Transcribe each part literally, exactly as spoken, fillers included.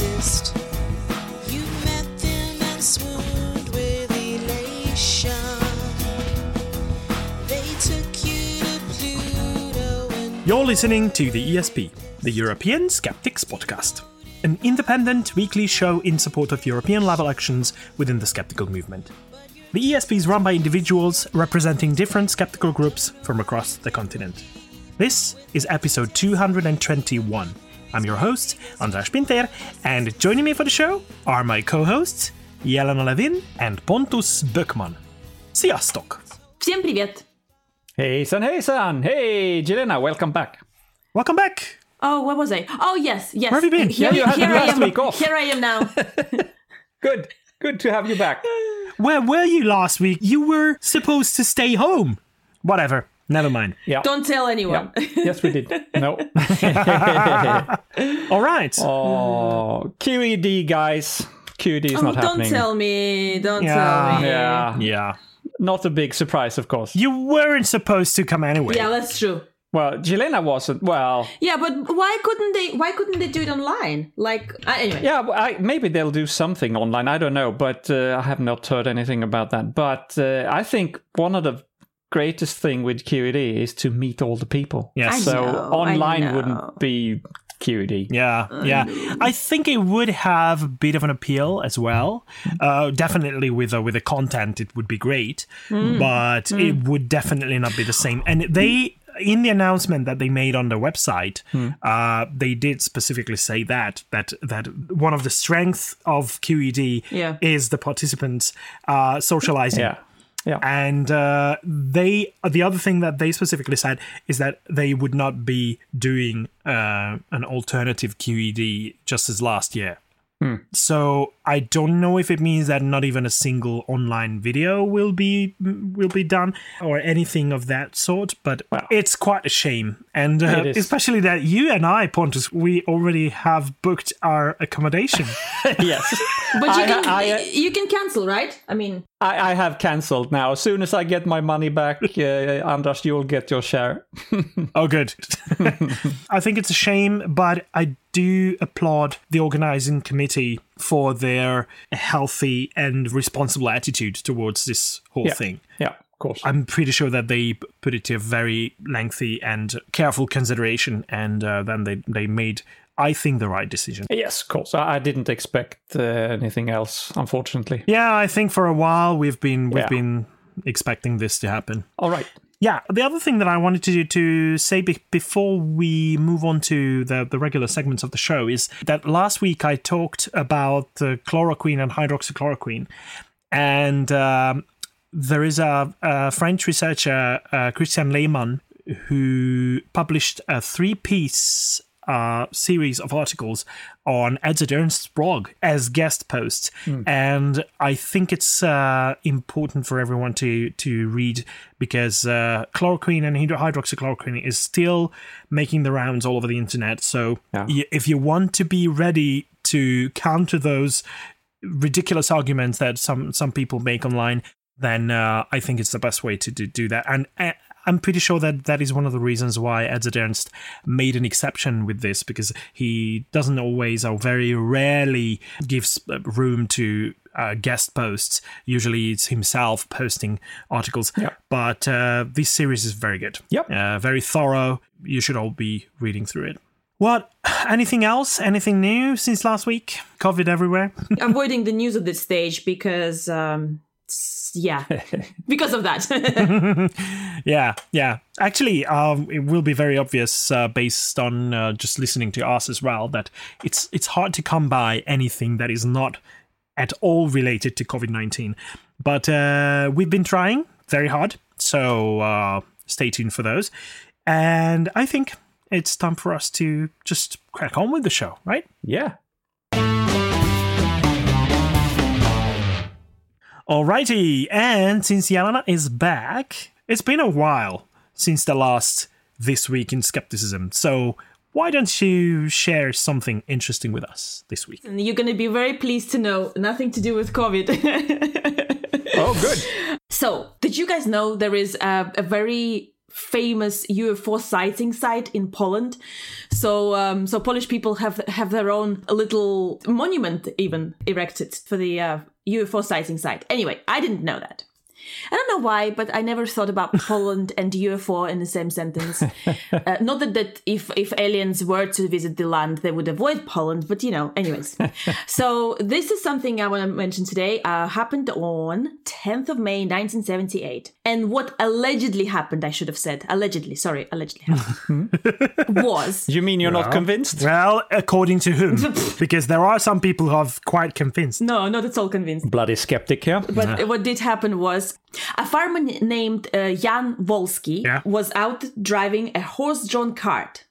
exist. You met them and swooned with elation. They took you to Pluto and... You're listening to the E S P, the European Skeptics Podcast, an independent weekly show in support of European level actions within the skeptical movement. The E S P is run by individuals representing different skeptical groups from across the continent. This is episode two hundred twenty-one. I'm your host, András Pinter, and joining me for the show are my co-hosts, Jelena Levin and Pontus Böckmann. Sziasztok! Всем привет! Hey son, hey son! Hey, Jelena, welcome back! Welcome back! Oh, what was I? Oh, yes, yes. Where have you been? Here, yeah, you had here last week off. Here I am now. Good, good to have you back. Where were you last week? You were supposed to stay home. Whatever, never mind. Yeah. Don't tell anyone. Yeah. Yes, we did. No. All right. Oh, Q E D, guys. Q E D is oh, not don't happening. Don't tell me. Don't yeah. tell me. Yeah. Yeah. Not a big surprise, of course. You weren't supposed to come anyway. Yeah, that's true. Well, Jelena wasn't. Well, yeah, but why couldn't they? Why couldn't they do it online? Like uh, anyway. Yeah, I, maybe they'll do something online. I don't know, but uh, I have not heard anything about that. But uh, I think one of the greatest thing with Q E D is to meet all the people. Yes, I so know, online wouldn't be Q E D. Yeah, yeah. I think it would have a bit of an appeal as well. Uh, definitely with uh, with the content, it would be great, mm. but mm. it would definitely not be the same. And they. In the announcement that they made on their website, hmm. uh, they did specifically say that that that one of the strengths of Q E D yeah. is the participants uh, socializing. Yeah. Yeah. And uh, they the other thing that they specifically said is that they would not be doing uh, an alternative Q E D just as last year. Hmm. So I don't know if it means that not even a single online video will be will be done or anything of that sort. But wow. It's quite a shame, and uh, especially that you and I, Pontus, we already have booked our accommodation. Yes, but you I, can I, I, you can cancel, right? I mean, I, I have cancelled now. As soon as I get my money back, uh, András, you'll get your share. Oh, good. I think it's a shame, but I do applaud the organising committee for their healthy and responsible attitude towards this whole yeah. thing. Yeah, of course. I'm pretty sure that they put it to a very lengthy and careful consideration, and uh, then they, they made, I think, the right decision. Yes, of course. I didn't expect uh, anything else, unfortunately. Yeah, I think for a while we've been we've yeah. been expecting this to happen. All right. Yeah, the other thing that I wanted to to say be- before we move on to the, the regular segments of the show is that last week I talked about uh, chloroquine and hydroxychloroquine. And um, there is a, a French researcher, uh, Christian Lehmann, who published a three-piece uh, series of articles on Edzard Ernst's blog as guest posts. Mm. And I think it's uh, important for everyone to, to read, because uh, chloroquine and hydroxychloroquine is still making the rounds all over the internet. So yeah. y- if you want to be ready to counter those ridiculous arguments that some, some people make online, then uh, I think it's the best way to, to do that. And uh, I'm pretty sure that that is one of the reasons why Edzard Ernst made an exception with this, because he doesn't always or very rarely gives room to uh, guest posts. Usually it's himself posting articles. Yep. But uh, this series is very good. Yep. Uh, very thorough. You should all be reading through it. What? Anything else? Anything new since last week? COVID everywhere. Avoiding the news at this stage because... Um... Yeah, because of that. yeah, yeah. Actually, um, it will be very obvious uh, based on uh, just listening to us as well that it's it's hard to come by anything that is not at all related to COVID nineteen. But uh, we've been trying very hard, so uh, stay tuned for those. And I think it's time for us to just crack on with the show, right? Yeah. Alrighty, and since Jelena is back, it's been a while since the last This Week in Skepticism, so why don't you share something interesting with us this week? And you're going to be very pleased to know, nothing to do with COVID. Oh, good. So, did you guys know there is a, a very famous U F O sighting site in Poland. So um, so Polish people have have their own little monument even erected for the uh, U F O sighting site. Anyway, I didn't know that. I don't know why, but I never thought about Poland and U F O in the same sentence. Uh, not that, that if, if aliens were to visit the land, they would avoid Poland, but you know, anyways. So this is something I want to mention today. Uh, happened on tenth of May, nineteen seventy-eight. And what allegedly happened, I should have said. Allegedly, sorry, allegedly happened. was... You mean you're well, not convinced? Well, according to whom? Because there are some people who are quite convinced. No, not at all convinced. Bloody skeptic, yeah. But yeah. What did happen was... A farmer named uh, Jan Wolski yeah. was out driving a horse-drawn cart.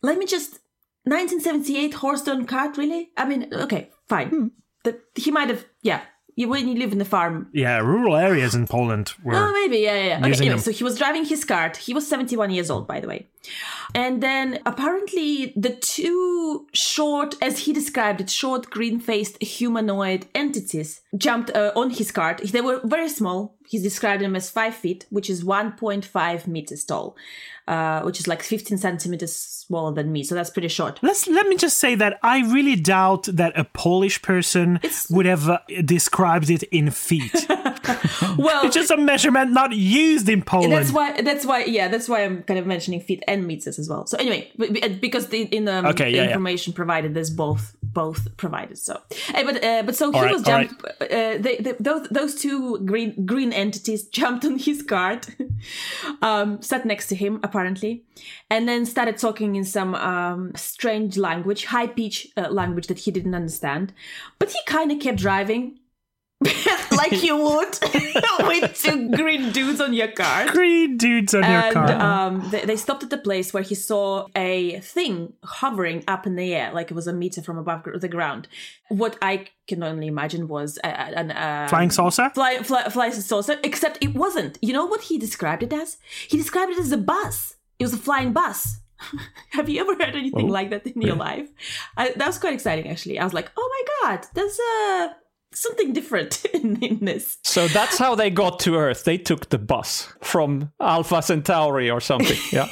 Let me just... nineteen seventy-eight horse-drawn cart, really? I mean, okay, fine. Hmm. The, he might have... Yeah, you, when you live in the farm... Yeah, rural areas in Poland were... Oh, maybe, yeah, yeah. yeah. Okay, anyway, so he was driving his cart. He was seventy-one years old, by the way. And then apparently the two short, as he described it, short green-faced humanoid entities jumped uh, on his cart. They were very small. He described them as five feet, which is one point five meters tall, uh, which is like fifteen centimeters smaller than me. So that's pretty short. Let's, let me just say that I really doubt that a Polish person it's... would have uh, described it in feet. Well, it's just a measurement not used in Poland. That's why. That's why. Yeah, that's why I'm kind of mentioning feet and meters as well. So anyway, because the, in um, okay, the yeah, information yeah. provided, there's both both provided. So, hey, but uh, but so all he right, was jumped. Right. Uh, they, they, those those two green green entities jumped on his cart, um, sat next to him apparently, and then started talking in some um, strange language, high pitch uh, language that he didn't understand. But he kind of kept driving. Like you would with two green dudes on your cart. Green dudes on and, your cart. Um, they, they stopped at the place where he saw a thing hovering up in the air, like it was a meter from above the ground. What I can only imagine was an... Uh, flying saucer? Fly, fly, flying saucer, except it wasn't. You know what he described it as? He described it as a bus. It was a flying bus. Have you ever heard anything oh, like that in yeah. your life? I, that was quite exciting, actually. I was like, oh my God, there's a... something different in, in this. So that's how they got to Earth. They took the bus from Alpha Centauri or something. Yeah.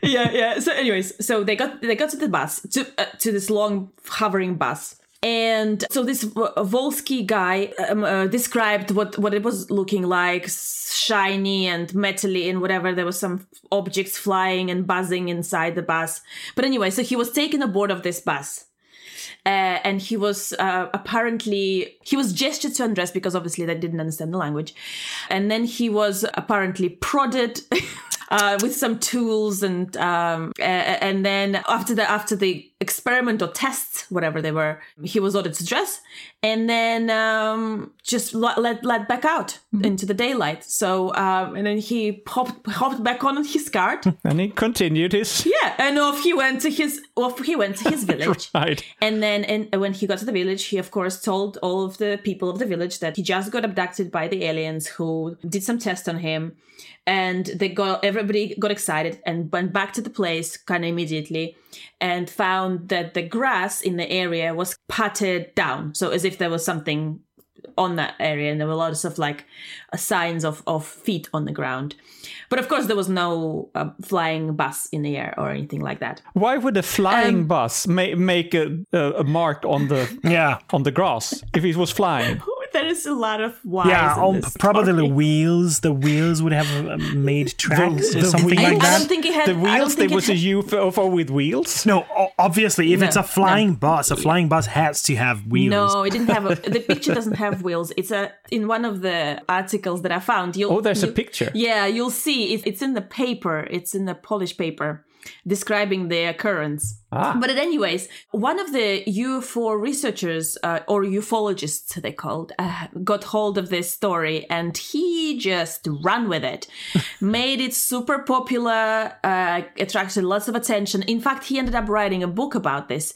yeah, yeah. So, anyways, so they got they got to the bus to uh, to this long hovering bus, and so this Wolski guy um, uh, described what what it was looking like, shiny and metallic and whatever. There was some objects flying and buzzing inside the bus. But anyway, so he was taken aboard of this bus. Uh, and he was uh, apparently, he was gestured to András because obviously they didn't understand the language. And then he was apparently prodded uh, with some tools. And um, uh, and then after the, after the experiment or tests, whatever they were, he was ordered to dress and then um, just let, let back out mm-hmm. into the daylight. So, uh, and then he hopped, hopped back on his cart. And he continued his... Yeah, and off he went to his, off he went to his village. Right. And then and when he got to the village, he, of course, told all of the people of the village that he just got abducted by the aliens who did some tests on him. And they got everybody got excited and went back to the place kind of immediately and found that the grass in the area was patted down. So as if there was something on that area, and there were lots of like signs of, of feet on the ground. But of course, there was no uh, flying bus in the air or anything like that. Why would a flying um, bus ma- make a, a mark on the yeah on the grass if it was flying? There is a lot of whys. Yeah, in this probably story. the wheels. The wheels would have made tracks the, or something like that. I don't think it had the wheels. There was had... a U F O with wheels. No, obviously, if no, it's a flying no. bus, a flying bus has to have wheels. No, it didn't have. A, the picture doesn't have wheels. It's a in one of the articles that I found. You'll, oh, there's you, a picture. Yeah, you'll see. It's, it's in the paper. It's in the Polish paper describing the occurrence. Ah. But anyways, one of the U F O researchers uh, or ufologists, they called, uh, got hold of this story and he just ran with it, made it super popular, uh, attracted lots of attention. In fact, he ended up writing a book about this.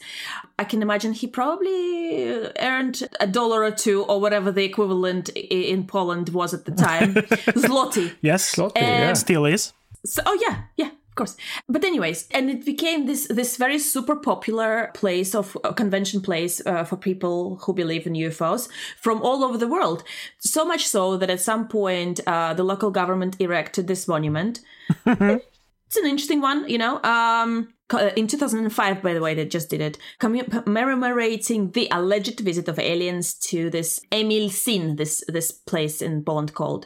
I can imagine he probably earned a dollar or two or whatever the equivalent in Poland was at the time. Zloty. Yes, Zloty, uh, yeah. Still is. So, oh, yeah, yeah. Of course. But anyways, and it became this this very super popular place of uh, convention place uh, for people who believe in U F Os from all over the world. So much so that at some point, uh, the local government erected this monument. It's an interesting one, you know. Um, in two thousand five, by the way, they just did it, commemorating the alleged visit of aliens to this Emil Sin, this this place in Poland called.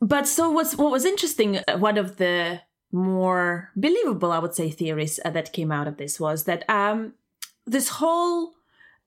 But so what's, what was interesting, one of the more believable, I would say, theories that came out of this was that um, this whole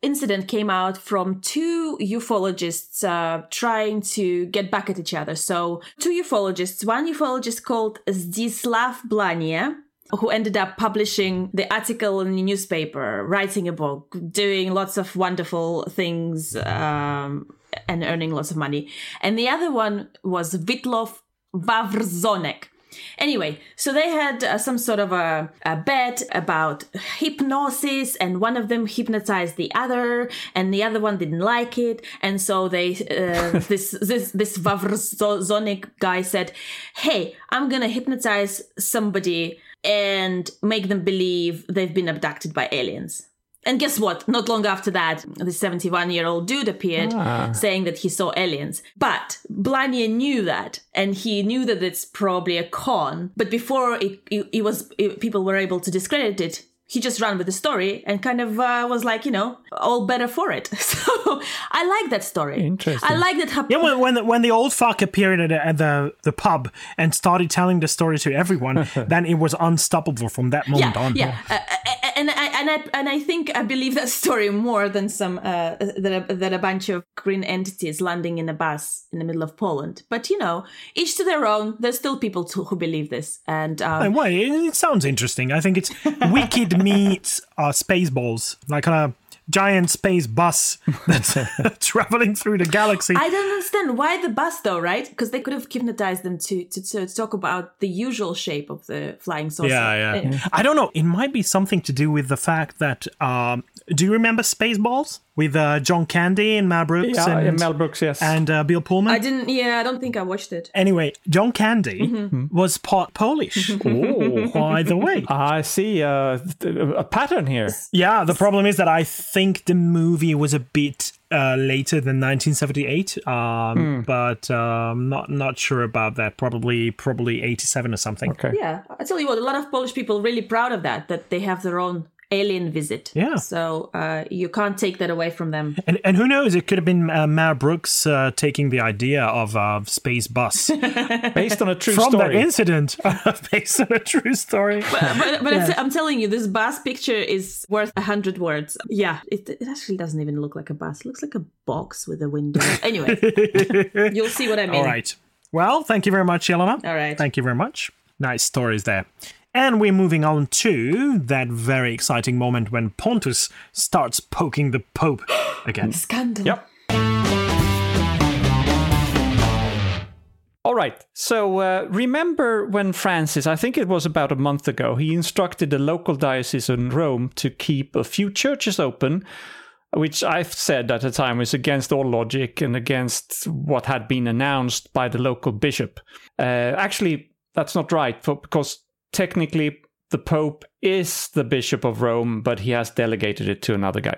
incident came out from two ufologists uh, trying to get back at each other. So two ufologists, one ufologist called Zdislav Blanje, who ended up publishing the article in the newspaper, writing a book, doing lots of wonderful things, um, and earning lots of money. And the other one was Vítězslav Vavřízonic. Anyway, so they had uh, some sort of a, a bet about hypnosis, and one of them hypnotized the other, and the other one didn't like it, and so they uh, this this this Vavřízonic guy said, "Hey, I'm gonna hypnotize somebody and make them believe they've been abducted by aliens." And guess what? Not long after that, the seventy-one-year-old dude appeared ah. saying that he saw aliens. But Blanje knew that, and he knew that it's probably a con. But before it, it, it was it, people were able to discredit it, he just ran with the story and kind of uh, was like, you know, all better for it. So I like that story. Interesting. I like that. Ha- yeah, when when the, when the old fuck appeared at, at the the pub and started telling the story to everyone, then it was unstoppable from that moment yeah, on. Yeah, yeah. Uh, and I and I and I think I believe that story more than some uh, than, a, than a bunch of green entities landing in a bus in the middle of Poland. But you know, each to their own. There's still people to, who believe this, and um, and why? It, it sounds interesting. I think it's wicked. Meets uh, space balls, like a giant space bus that's traveling through the galaxy. I don't understand why the bus, though, right? Because they could have hypnotized them to, to to talk about the usual shape of the flying saucer. Yeah, yeah. I don't know. It might be something to do with the fact that. Um, do you remember Spaceballs with uh, John Candy and Mel Brooks? Yeah, and, and Mel Brooks, yes, and uh, Bill Pullman. I didn't. Yeah, I don't think I watched it. Anyway, John Candy mm-hmm. was part Polish. Oh, by the way, I see uh, a pattern here. Yeah, the problem is that I. Th- I think the movie was a bit uh, later than nineteen seventy-eight, um, mm. but um, not not sure about that. Probably probably eighty-seven or something. Okay. Yeah, I tell you what, a lot of Polish people are really proud of that, that they have their own alien visit. Yeah. So uh, you can't take that away from them. And, and who knows? It could have been uh, Mel Brooks uh, taking the idea of uh, space bus based on a true from story. From that incident, based on a true story. But, but, but yeah. I'm telling you, this bus picture is worth a hundred words. Yeah, it, it actually doesn't even look like a bus. It looks like a box with a window. Anyway, you'll see what I mean. All right. Well, thank you very much, Jelena. All right. Thank you very much. Nice stories there. And we're moving on to that very exciting moment when Pontus starts poking the Pope again. Scandal. Yep. All right. So uh, remember when Francis, I think it was about a month ago, he instructed the local diocese in Rome to keep a few churches open, which I've said at the time is against all logic and against what had been announced by the local bishop. Uh, actually, that's not right, for, because... Technically, the Pope is the Bishop of Rome, but he has delegated it to another guy.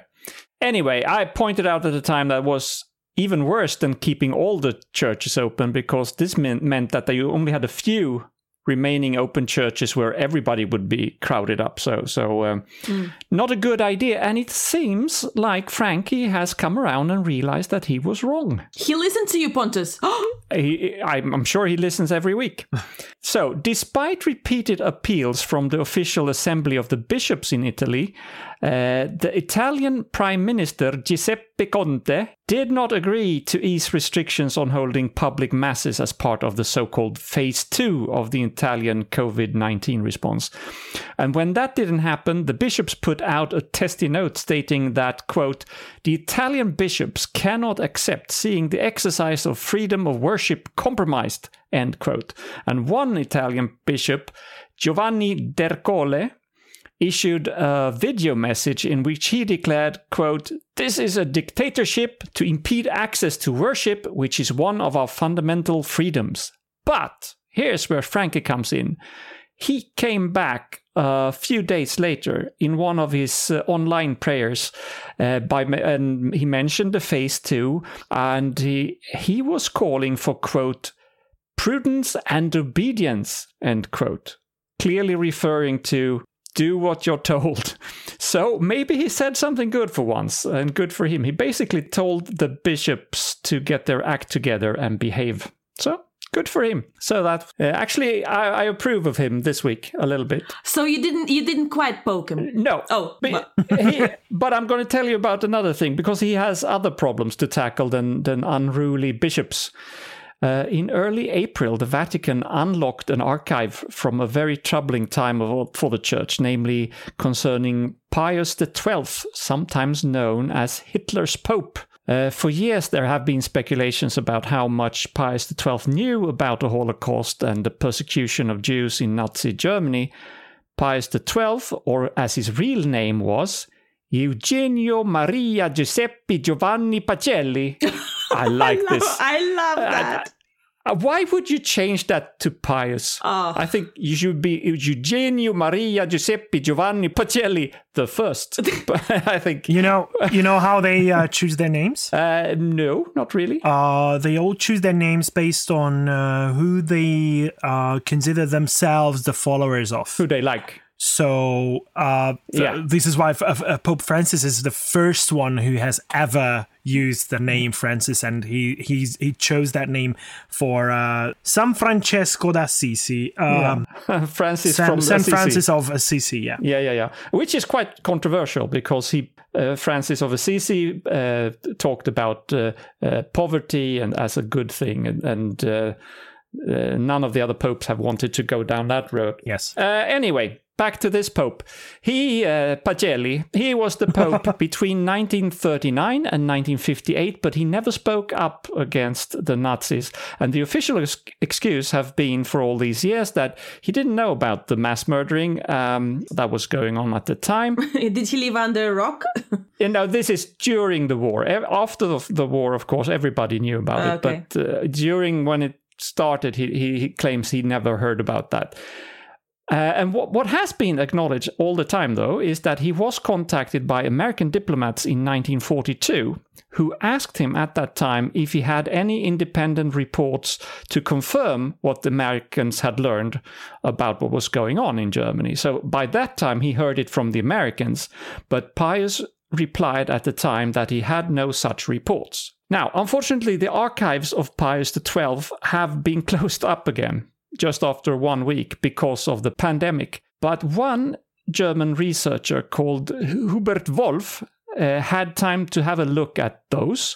Anyway, I pointed out at the time that was even worse than keeping all the churches open, because this meant that they only had a few remaining open churches where everybody would be crowded up. So, so um, mm. not a good idea. And it seems like Frankie has come around and realized that he was wrong. He listened to you, Pontus. He, I'm sure he listens every week. So, despite repeated appeals from the official assembly of the bishops in Italy, uh, the Italian Prime Minister Giuseppe Conte did not agree to ease restrictions on holding public masses as part of the so-called phase two of the Italian COVID nineteen response. And when that didn't happen, the bishops put out a testy note stating that, quote, the Italian bishops cannot accept seeing the exercise of freedom of worship compromised, end quote. And one Italian bishop, Giovanni Dercole, issued a video message in which he declared, quote, this is a dictatorship to impede access to worship, which is one of our fundamental freedoms. But here's where Frankie comes in. He came back a few days later in one of his uh, online prayers, uh, by and he mentioned the phase two, and he he was calling for, quote, prudence and obedience, end quote, clearly referring to do what you're told. So maybe he said something good for once, and good for him. He basically told the bishops to get their act together and behave. So good for him. So that uh, actually, I, I approve of him this week a little bit. So you didn't, you didn't quite poke him. No. Oh, but, well. he, but I'm going to tell you about another thing, because he has other problems to tackle than than unruly bishops. Uh, in early April, the Vatican unlocked an archive from a very troubling time of, for the church, namely concerning Pius the twelfth, sometimes known as Hitler's Pope. Uh, for years, there have been speculations about how much Pius the twelfth knew about the Holocaust and the persecution of Jews in Nazi Germany. Pius the twelfth, or as his real name was, Eugenio Maria Giuseppe Giovanni Pacelli. I like I love, this. I love that. Uh, why would you change that to Pius? Oh. I think you should be Eugenio Maria Giuseppe Giovanni Pacelli the first. I think you know. You know how they uh, choose their names? Uh, no, not really. Uh, they all choose their names based on uh, who they uh, consider themselves the followers of. Who they like. So uh, th- yeah. This is why F- F- Pope Francis is the first one who has ever used the name Francis, and he he's, he chose that name for uh, San Francesco d'Assisi, um, yeah. Francis San, from San Assisi. Francis of Assisi, yeah, yeah, yeah, yeah. Which is quite controversial because he uh, Francis of Assisi uh, talked about uh, uh, poverty and as a good thing, and. and uh, Uh, none of the other popes have wanted to go down that road. Yes. Uh, anyway, back to this pope. He, uh, Pacelli, he was the pope between nineteen thirty-nine and nineteen fifty-eight, but he never spoke up against the Nazis. And the official ex- excuse have been for all these years that he didn't know about the mass murdering um, that was going on at the time. Did he live under a rock? You know, this is during the war. After the, the war, of course, everybody knew about okay. it. But uh, during when it started, he, he he claims he never heard about that. Uh, and what, what has been acknowledged all the time, though, is that he was contacted by American diplomats in nineteen forty-two who asked him at that time if he had any independent reports to confirm what the Americans had learned about what was going on in Germany. So by that time, he heard it from the Americans, but Pius replied at the time that he had no such reports. Now, unfortunately, the archives of Pius the twelfth have been closed up again just after one week because of the pandemic. But one German researcher called Hubert Wolf uh, had time to have a look at those,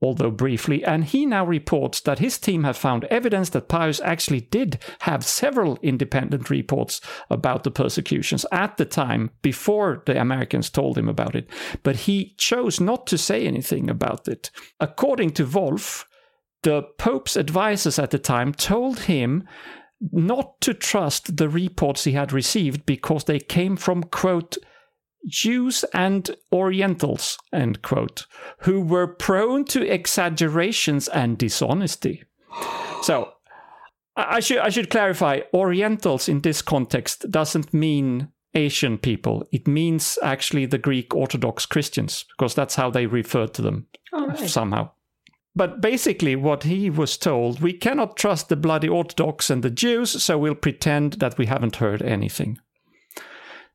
although briefly, and he now reports that his team have found evidence that Pius actually did have several independent reports about the persecutions at the time before the Americans told him about it, but he chose not to say anything about it. According to Wolf, the Pope's advisors at the time told him not to trust the reports he had received because they came from, quote, Jews and Orientals, end quote, who were prone to exaggerations and dishonesty. So, I should I should clarify, Orientals in this context doesn't mean Asian people. It means actually the Greek Orthodox Christians, because that's how they refer to them All right. somehow. But basically what he was told, we cannot trust the bloody Orthodox and the Jews, so we'll pretend that we haven't heard anything.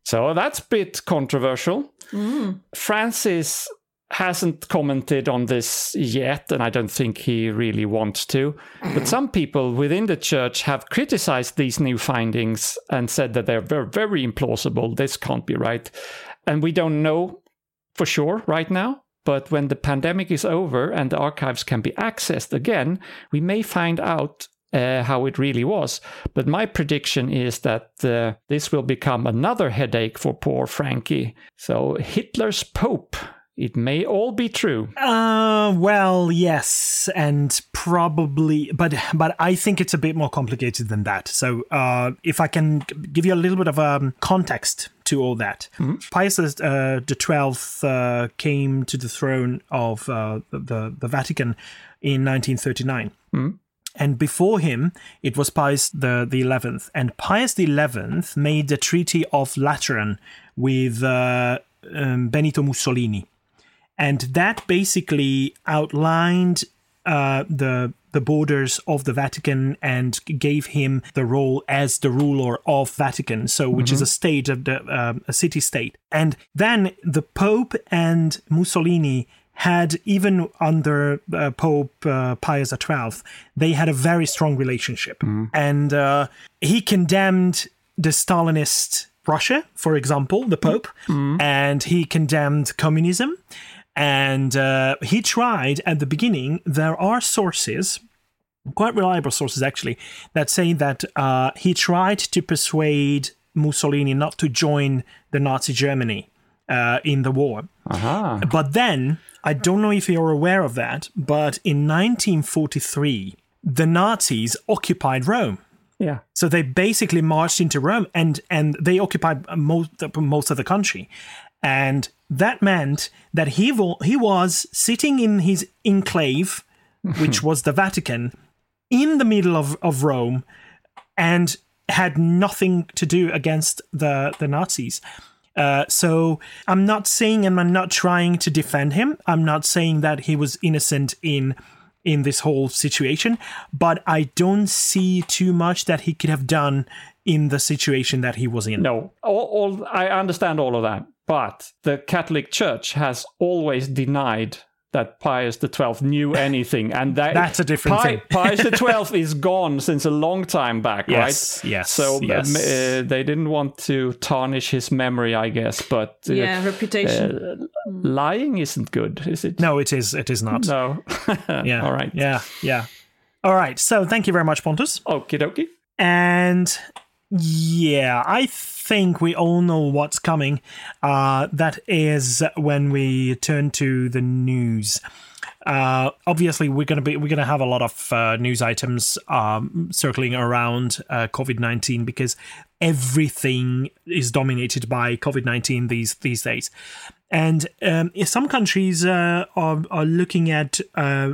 So that's a bit controversial. Mm. Francis hasn't commented on this yet, and I don't think he really wants to. But some people within the church have criticized these new findings and said that they're very, very implausible. This can't be right. And we don't know for sure right now. But when the pandemic is over and the archives can be accessed again, we may find out Uh, how it really was. But my prediction is that uh, this will become another headache for poor Frankie. So Hitler's Pope, it may all be true. Uh, well, yes, and probably, but but I think it's a bit more complicated than that. So uh, if I can give you a little bit of um, context to all that. Mm-hmm. Pius uh, the twelfth uh, came to the throne of uh, the, the Vatican in nineteen thirty-nine. Mm-hmm. And before him, it was Pius the, the eleventh. And Pius the eleventh made the Treaty of Lateran with uh, um, Benito Mussolini. And that basically outlined uh, the the borders of the Vatican and gave him the role as the ruler of Vatican, so which mm-hmm. is a state of the uh, a city state. And then the Pope and Mussolini had, even under uh, Pope uh, Pius the twelfth, they had a very strong relationship, mm-hmm. and uh, he condemned the Stalinist Russia, for example, the Pope, mm-hmm. and he condemned communism. And uh, he tried at the beginning, there are sources, quite reliable sources actually, that say that uh, he tried to persuade Mussolini not to join the Nazi Germany uh, in the war. Uh-huh. But then, I don't know if you're aware of that, but in nineteen forty-three, the Nazis occupied Rome. Yeah. So they basically marched into Rome and, and they occupied most, most of the country. And that meant that he vo- he was sitting in his enclave, which was the Vatican, in the middle of, of Rome, and had nothing to do against the, the Nazis. Uh, so I'm not saying, and I'm not trying to defend him, I'm not saying that he was innocent in in this whole situation, but I don't see too much that he could have done in the situation that he was in. No, all, all I understand all of that. But the Catholic Church has always denied that Pius the twelfth knew anything. And that That's a different Pi- thing. Pius the twelfth is gone since a long time back, yes, right? Yes, so, yes. So uh, they didn't want to tarnish his memory, I guess. But uh, yeah, reputation. Uh, lying isn't good, is it? No, it is. It is not. No. Yeah. All right. Yeah, yeah. All right. So thank you very much, Pontus. Okie dokie. And... yeah, I think we all know what's coming. Uh, that is when we turn to the news. Uh, obviously, we're gonna be we're gonna have a lot of uh, news items um, circling around uh, COVID nineteen, because everything is dominated by COVID nineteen these these days. And um, some countries uh, are, are looking at uh,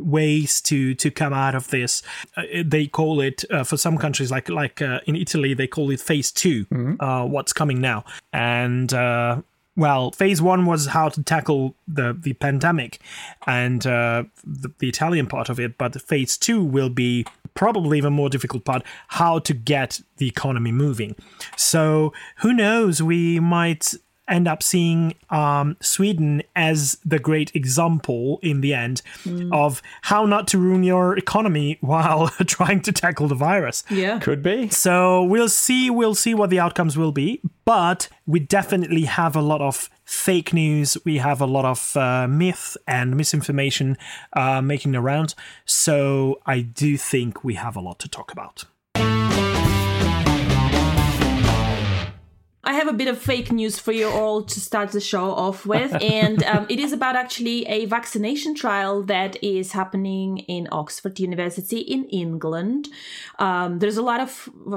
ways to, to come out of this. Uh, they call it, uh, for some countries, like like uh, in Italy, they call it phase two, mm-hmm. uh, what's coming now. And, uh, well, phase one was how to tackle the, the pandemic and uh, the, the Italian part of it. But phase two will be probably even more difficult part, how to get the economy moving. So who knows, we might... end up seeing um, Sweden as the great example in the end mm. of how not to ruin your economy while trying to tackle the virus. Yeah, could be. So we'll see. We'll see what the outcomes will be. But we definitely have a lot of fake news. We have a lot of uh, myth and misinformation uh, making the rounds. So I do think we have a lot to talk about. I have a bit of fake news for you all to start the show off with. And um, it is about actually a vaccination trial that is happening in Oxford University in England. Um, there's a lot of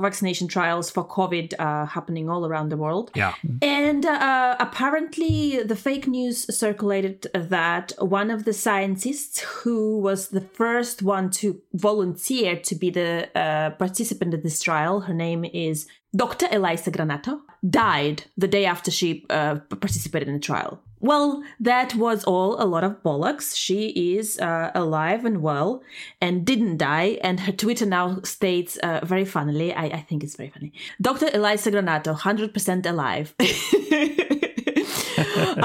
vaccination trials for COVID uh, happening all around the world. Yeah. And uh, apparently the fake news circulated that one of the scientists who was the first one to volunteer to be the uh, participant of this trial, her name is Doctor Elisa Granato, died the day after she uh, participated in the trial. Well, that was all a lot of bollocks. She is uh, alive and well and didn't die. And her Twitter now states uh, very funnily, I, I think it's very funny, Doctor Elisa Granato, one hundred percent alive.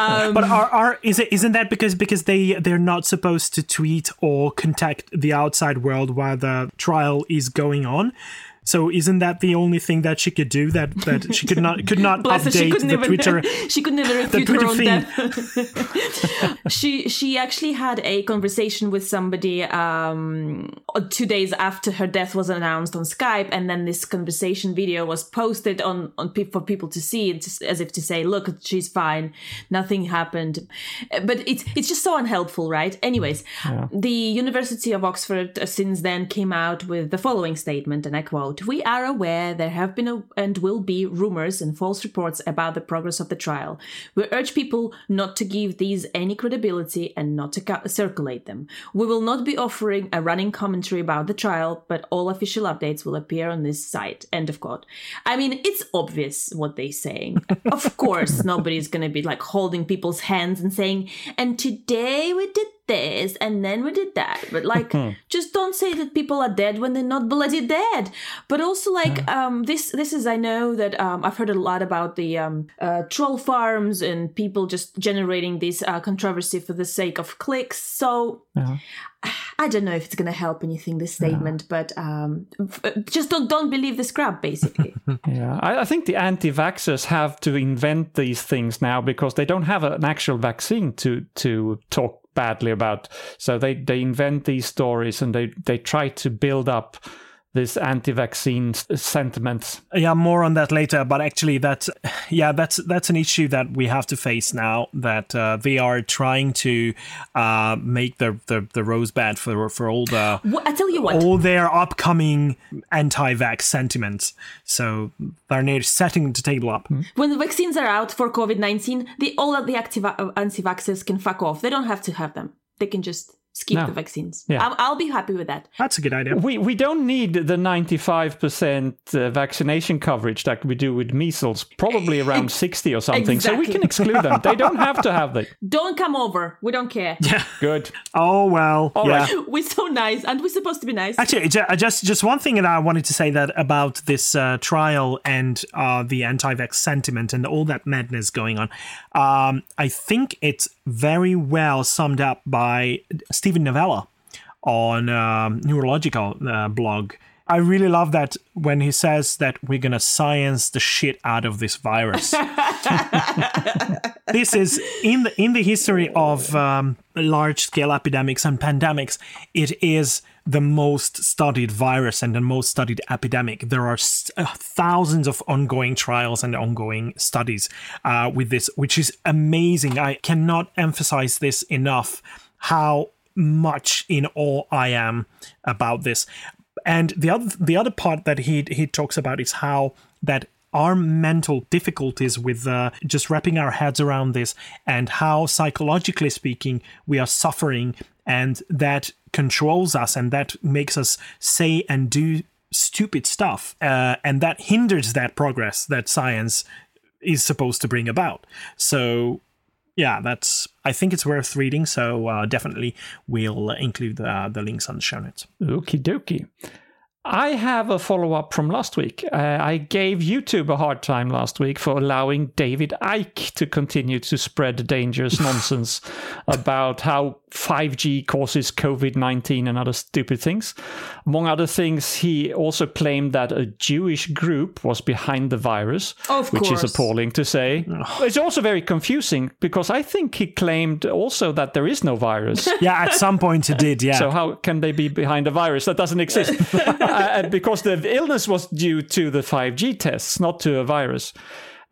um, but are, are is it isn't that because because they they're not supposed to tweet or contact the outside world while the trial is going on? So isn't that the only thing that she could do? That, that she could not could not update her, she couldn't the even, Twitter. She could never refute her own death. she she actually had a conversation with somebody um, two days after her death was announced on Skype, and then this conversation video was posted on on pe- for people to see, and to, as if to say, "Look, she's fine, nothing happened." But it's it's just so unhelpful, right? Anyways, yeah. The University of Oxford uh, since then came out with the following statement, and I quote. quote, "We are aware there have been a, and will be rumors and false reports about the progress of the trial. We urge people not to give these any credibility and not to ca- circulate them. We will not be offering a running commentary about the trial, but all official updates will appear on this site." End of quote. I mean, it's obvious what they're saying. Of course, nobody's going to be like holding people's hands and saying, and today we did this and then we did that, but like just don't say that people are dead when they're not bloody dead. But also like um this this is I know that um I've heard a lot about the um uh, troll farms and people just generating this uh, controversy for the sake of clicks, so uh-huh. I don't know if it's going to help anything, this statement, yeah. but um, just don't don't believe this crap, basically. yeah, I, I think the anti-vaxxers have to invent these things now because they don't have an actual vaccine to to talk badly about. So they, they invent these stories and they, they try to build up this anti-vaccine sentiment. Yeah, more on that later. But actually, that's yeah, that's that's an issue that we have to face now. That uh, they are trying to uh, make the, the the rose bed for for all the well, I tell you what, all their upcoming anti-vax sentiments. So they're setting the table up. When the vaccines are out for COVID nineteen, the all of the active anti-vaxxers can fuck off. They don't have to have them. They can just. Skip no. the vaccines. Yeah. I'll, I'll be happy with that. That's a good idea. We we don't need the ninety-five percent uh, vaccination coverage that we do with measles, probably around sixty or something. Exactly. So we can exclude them. They don't have to have it. Don't come over. We don't care. Yeah. Good. Oh, well. All yeah. right. We're so nice. Aren't we supposed to be nice? Actually, just, just one thing that I wanted to say that about this uh, trial and uh, the anti-vax sentiment and all that madness going on. Um, I think it's very well summed up by Stephen Novella on uh, Neurological uh, blog. I really love that when he says that we're going to science the shit out of this virus. This is in the, in the history of um, large-scale epidemics and pandemics, it is the most studied virus and the most studied epidemic. There are st- thousands of ongoing trials and ongoing studies uh, with this, which is amazing. I cannot emphasize this enough, how much in awe I am about this. And the other the other part that he he talks about is how that our mental difficulties with uh, just wrapping our heads around this and how psychologically speaking we are suffering, and that controls us and that makes us say and do stupid stuff uh, and that hinders that progress that science is supposed to bring about. So yeah, that's. I think it's worth reading, so uh, definitely we'll include uh, the links on the show notes. Okie dokie. I have a follow-up from last week. Uh, I gave YouTube a hard time last week for allowing David Icke to continue to spread dangerous nonsense about how five G causes COVID nineteen and other stupid things. Among other things, he also claimed that a Jewish group was behind the virus, of which course. Is appalling to say. It's also very confusing because I think he claimed also that there is no virus. Yeah, at some point he did, yeah. So how can they be behind a virus that doesn't exist? Uh, because the illness was due to the five G tests, not to a virus.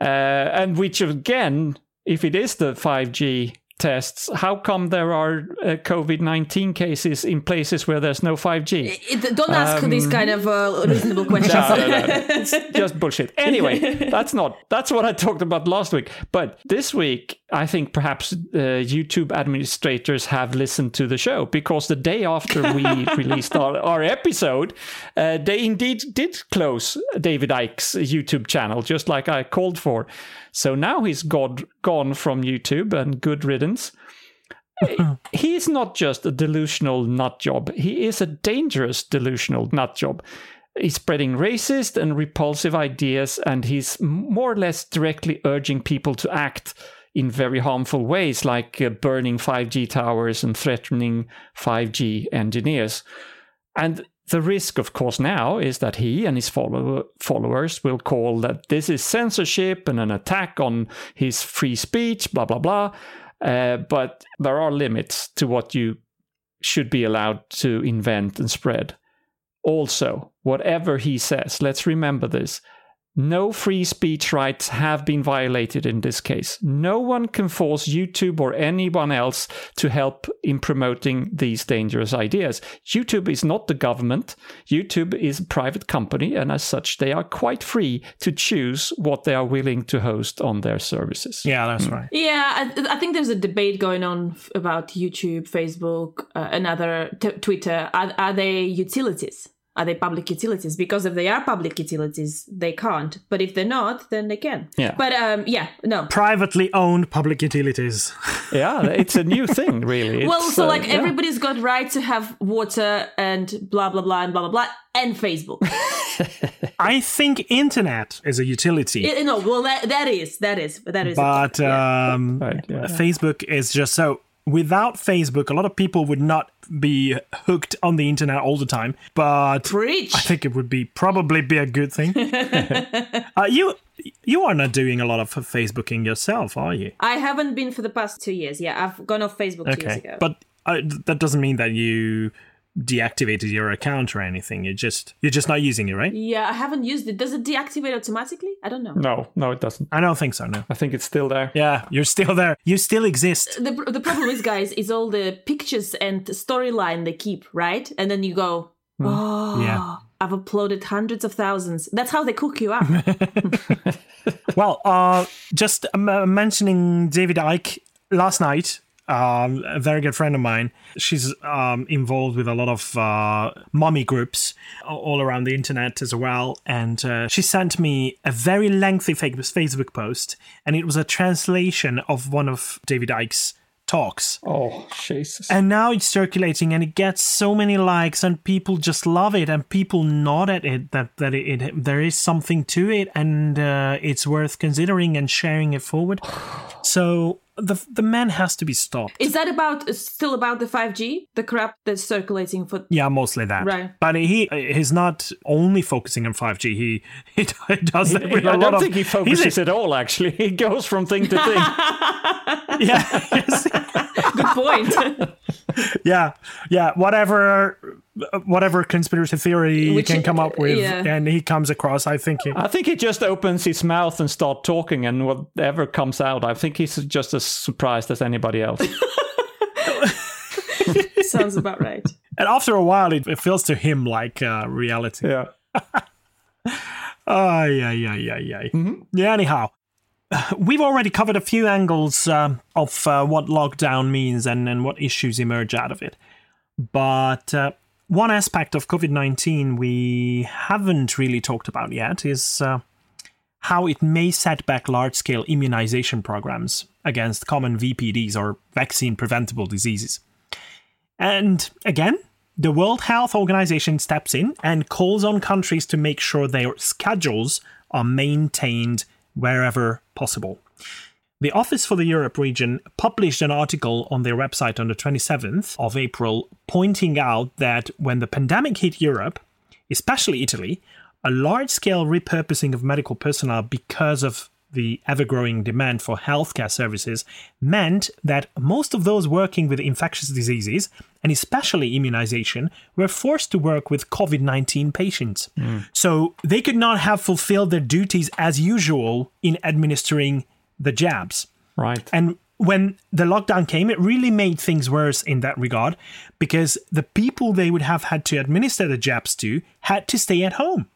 Uh, and which, again, if it is the five G tests, how come there are uh, COVID nineteen cases in places where there's no five G? It, don't ask um, these kind of uh, reasonable questions. No, no, no, no. It's just bullshit. Anyway, that's not that's what I talked about last week. But this week, I think perhaps uh, YouTube administrators have listened to the show, because the day after we released our, our episode, uh, they indeed did close David Icke's YouTube channel, just like I called for. So now he's got, gone from YouTube, and good riddance. He is not just a delusional nutjob. He is a dangerous delusional nutjob. He's spreading racist and repulsive ideas, and he's more or less directly urging people to act in very harmful ways, like uh, burning five G towers and threatening five G engineers. And the risk, of course, now is that he and his follow- followers will call that this is censorship and an attack on his free speech, blah, blah, blah. Uh, but there are limits to what you should be allowed to invent and spread. Also, whatever he says, let's remember this, No free speech rights have been violated in this case. No one can force YouTube or anyone else to help in promoting these dangerous ideas. YouTube is not the government. YouTube is a private company, and as such, they are quite free to choose what they are willing to host on their services. Yeah, that's right. Yeah, I, I think there's a debate going on about YouTube, Facebook, uh, and other t- Twitter. Are, are they utilities? Are they public utilities? Because if they are public utilities, they can't. But if they're not, then they can. Yeah. But um, yeah, no. Privately owned public utilities. Yeah, it's a new thing, really. It's, well, so like uh, yeah. everybody's got right to have water and blah, blah, blah, and blah, blah, blah, and Facebook. I think internet is a utility. It, no, well, that, that is, that is. That is but um, yeah. Right, yeah. Facebook is just so... Without Facebook, a lot of people would not be hooked on the internet all the time. But Preach. I think it would be probably be a good thing. uh, you you are not doing a lot of Facebooking yourself, are you? I haven't been for the past two years. Yeah, I've gone off Facebook okay. two years ago. But uh, that doesn't mean that you deactivated your account or anything. You just you're just not using it, right? Yeah, I haven't used it. Does it deactivate automatically? I don't know. No, no, it doesn't. I don't think so. No, I think it's still there. Yeah, you're still there. You still exist. The the problem is, guys, is all the pictures and storyline they keep, right? And then you go, oh, yeah. I've uploaded hundreds of thousands. That's how they cook you up. Well, uh, just um, mentioning David Icke last night. Um, a very good friend of mine. She's um, involved with a lot of uh, mommy groups all around the internet as well. And uh, she sent me a very lengthy Facebook post, and it was a translation of one of David Icke's talks. Oh, Jesus. And now it's circulating, and it gets so many likes, and people just love it, and people nod at it, that, that it, it there is something to it, and uh, it's worth considering and sharing it forward. So... The the man has to be stopped. Is that about still about the five G, the crap that's circulating for? Yeah, mostly that. Right, but he he's not only focusing on five G. He he does that with he, a I lot don't of, think he focuses at all. Actually, he goes from thing to thing. Yeah. Yes. Good point. yeah, yeah. Whatever. Whatever conspiracy theory Which, he can come up with, yeah. and he comes across, I think he... I think he just opens his mouth and starts talking, and whatever comes out, I think he's just as surprised as anybody else. Sounds about right. And after a while, it, it feels to him like uh, reality. Yeah. Oh, yeah, yeah, yeah, yeah. Mm-hmm. Yeah, anyhow. We've already covered a few angles um, of uh, what lockdown means and, and what issues emerge out of it. But... Uh, One aspect of COVID nineteen we haven't really talked about yet is uh, how it may set back large-scale immunization programs against common V P Ds or vaccine-preventable diseases. And again, the World Health Organization steps in and calls on countries to make sure their schedules are maintained wherever possible. The Office for the Europe region published an article on their website on the twenty-seventh of April pointing out that when the pandemic hit Europe, especially Italy, a large-scale repurposing of medical personnel because of the ever-growing demand for healthcare services meant that most of those working with infectious diseases, and especially immunization, were forced to work with COVID nineteen patients. Mm. So they could not have fulfilled their duties as usual in administering the jabs. Right. And when the lockdown came, it really made things worse in that regard, because the people they would have had to administer the jabs to had to stay at home.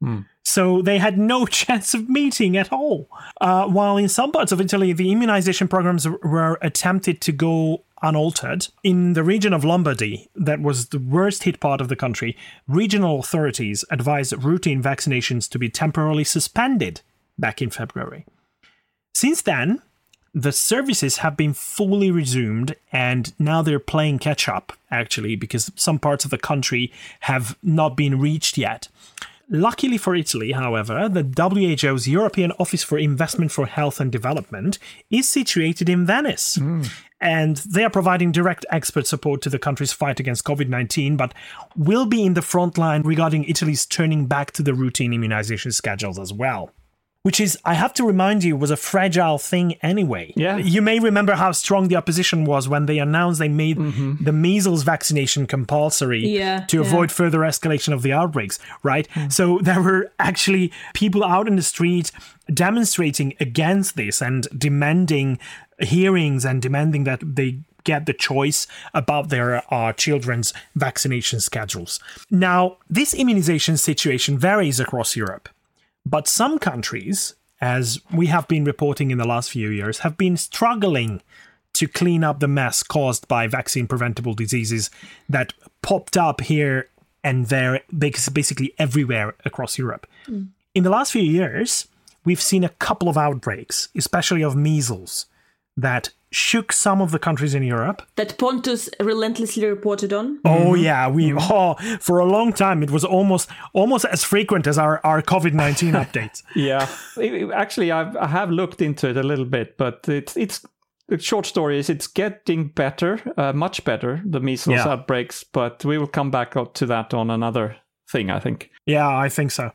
Mm. So they had no chance of meeting at all. Uh, while in some parts of Italy, the immunization programs were attempted to go unaltered, in the region of Lombardy, that was the worst hit part of the country, regional authorities advised routine vaccinations to be temporarily suspended back in February. Since then, the services have been fully resumed, and now they're playing catch-up, actually, because some parts of the country have not been reached yet. Luckily for Italy, however, the W H O's European Office for Investment for Health and Development is situated in Venice, mm. and they are providing direct expert support to the country's fight against COVID nineteen, but will be in the front line regarding Italy's turning back to the routine immunization schedules as well. which is, I have to remind you, was a fragile thing anyway. Yeah. You may remember how strong the opposition was when they announced they made mm-hmm. the measles vaccination compulsory yeah, to yeah. avoid further escalation of the outbreaks, right? Mm. So there were actually people out in the street demonstrating against this and demanding hearings and demanding that they get the choice about their uh, children's vaccination schedules. Now, this immunization situation varies across Europe, but some countries, as we have been reporting in the last few years, have been struggling to clean up the mess caused by vaccine-preventable diseases that popped up here and there, basically everywhere across Europe. Mm. In the last few years, we've seen a couple of outbreaks, especially of measles, that shook some of the countries in Europe. That Pontus relentlessly reported on. Oh, yeah. we oh, For a long time, it was almost almost as frequent as our, our COVID nineteen updates. Yeah. It, actually, I've, I have looked into it a little bit, but it's, it's the short story is it's getting better, uh, much better, the measles yeah. outbreaks, but we will come back up to that on another thing, I think. Yeah, I think so.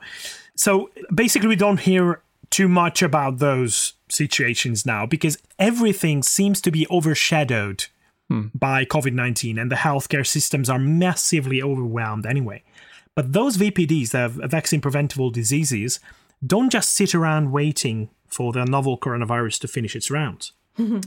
So basically, we don't hear too much about those situations now because everything seems to be overshadowed hmm. by COVID nineteen and the healthcare systems are massively overwhelmed anyway. But those V P Ds, the vaccine-preventable diseases, don't just sit around waiting for the novel coronavirus to finish its rounds.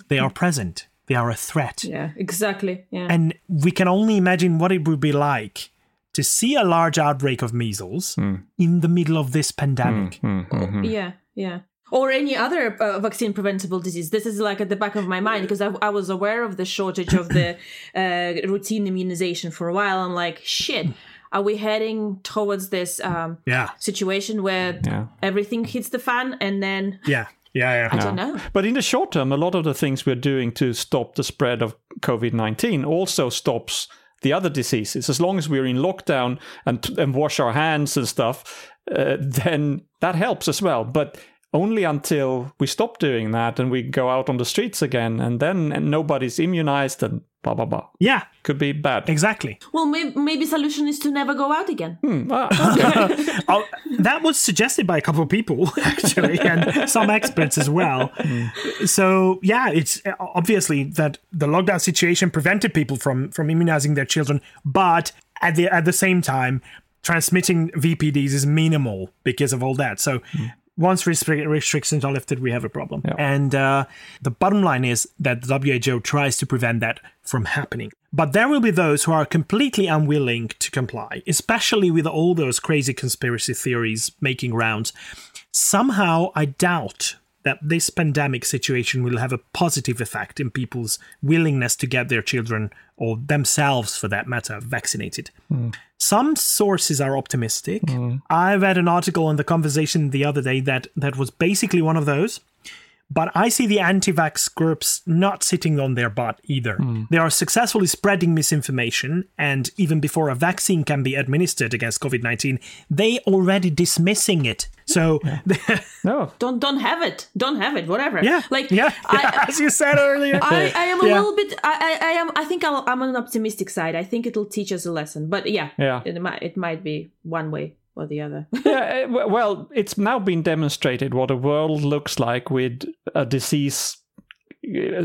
They are present. They are a threat. Yeah, exactly. Yeah. And we can only imagine what it would be like to see a large outbreak of measles mm. in the middle of this pandemic. Mm, mm, mm-hmm. Yeah, yeah. Or any other uh, vaccine-preventable disease. This is like at the back of my mind because I, I was aware of the shortage of the uh, routine immunization for a while. I'm like, shit, are we heading towards this um, yeah. situation where yeah. everything hits the fan and then... Yeah, yeah, yeah. I yeah. don't know. But in the short term, a lot of the things we're doing to stop the spread of COVID nineteen also stops the other diseases. As long as we're in lockdown and, and wash our hands and stuff, uh, then that helps as well. But... only until we stop doing that and we go out on the streets again and then and nobody's immunized and blah, blah, blah. Yeah. Could be bad. Exactly. Well, maybe, maybe solution is to never go out again. Hmm. Ah. oh, that was suggested by a couple of people, actually, and some experts as well. Mm. So, yeah, it's obviously that the lockdown situation prevented people from, from immunizing their children, but at the, at the same time, transmitting V P Ds is minimal because of all that. So... Mm. Once restric- restrictions are lifted, we have a problem. Yeah. And uh, the bottom line is that the W H O tries to prevent that from happening. But there will be those who are completely unwilling to comply, especially with all those crazy conspiracy theories making rounds. Somehow, I doubt that this pandemic situation will have a positive effect in people's willingness to get their children, or themselves for that matter, vaccinated. Mm. Some sources are optimistic. Mm. I read an article on The Conversation the other day that, that was basically one of those. But I see the anti-vax groups not sitting on their butt either. Mm. They are successfully spreading misinformation, and even before a vaccine can be administered against COVID nineteen, they already dismissing it. So yeah. no, don't don't have it, don't have it, whatever. Yeah, like yeah. I, as you said earlier, I, I am a yeah. little bit. I, I, I am. I think I'll, I'm on an optimistic side. I think it'll teach us a lesson. But yeah, yeah. It, might, it might be one way or the other. yeah, well, it's now been demonstrated what a world looks like with a disease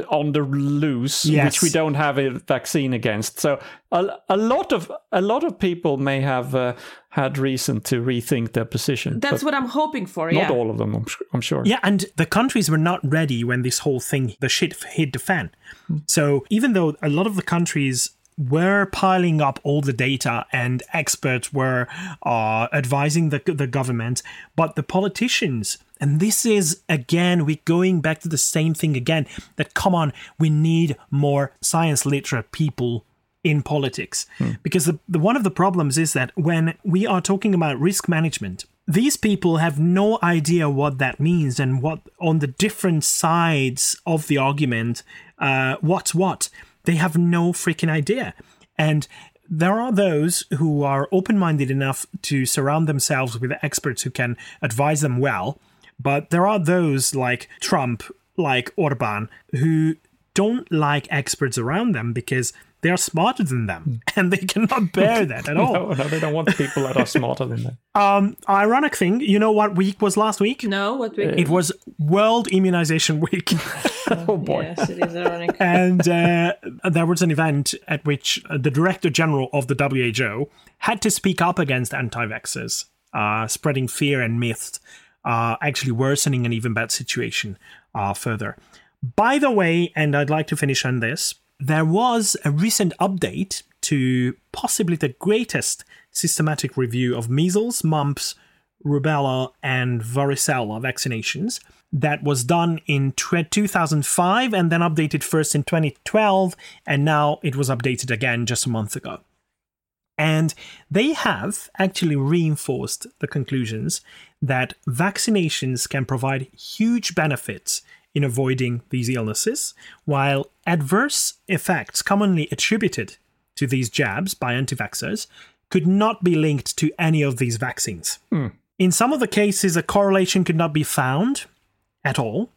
on the loose, yes. which we don't have a vaccine against. So a, a lot of a lot of people may have uh, had reason to rethink their position. That's what I'm hoping for. Not yeah. all of them, I'm, I'm sure. Yeah, and the countries were not ready when this whole thing, the shit hit the fan. Mm. So even though a lot of the countries were piling up all the data and experts were uh, advising the the government, but the politicians, and this is, again, we're going back to the same thing again, that come on, we need more science literate people in politics. Hmm. Because the, the one of the problems is that when we are talking about risk management, these people have no idea what that means and what on the different sides of the argument, uh, what's what. They have no freaking idea. And there are those who are open-minded enough to surround themselves with experts who can advise them well. But there are those like Trump, like Orban, who don't like experts around them because They are smarter than them, and they cannot bear that at all. No, no, they don't want people that are smarter than them. Um, ironic thing, you know what week was last week? No, what week? It was World Immunization Week. Oh, boy. Yes, it is ironic. And uh, there was an event at which the Director General of the W H O had to speak up against anti-vaxxers, uh, spreading fear and myths, uh, actually worsening an even bad situation uh, further. By the way, and I'd like to finish on this, there was a recent update to possibly the greatest systematic review of measles, mumps, rubella, and varicella vaccinations that was done in two thousand five and then updated first in twenty twelve, and now it was updated again just a month ago. And they have actually reinforced the conclusions that vaccinations can provide huge benefits in avoiding these illnesses, while adverse effects commonly attributed to these jabs by anti-vaxxers could not be linked to any of these vaccines. Mm. In some of the cases, a correlation could not be found at all,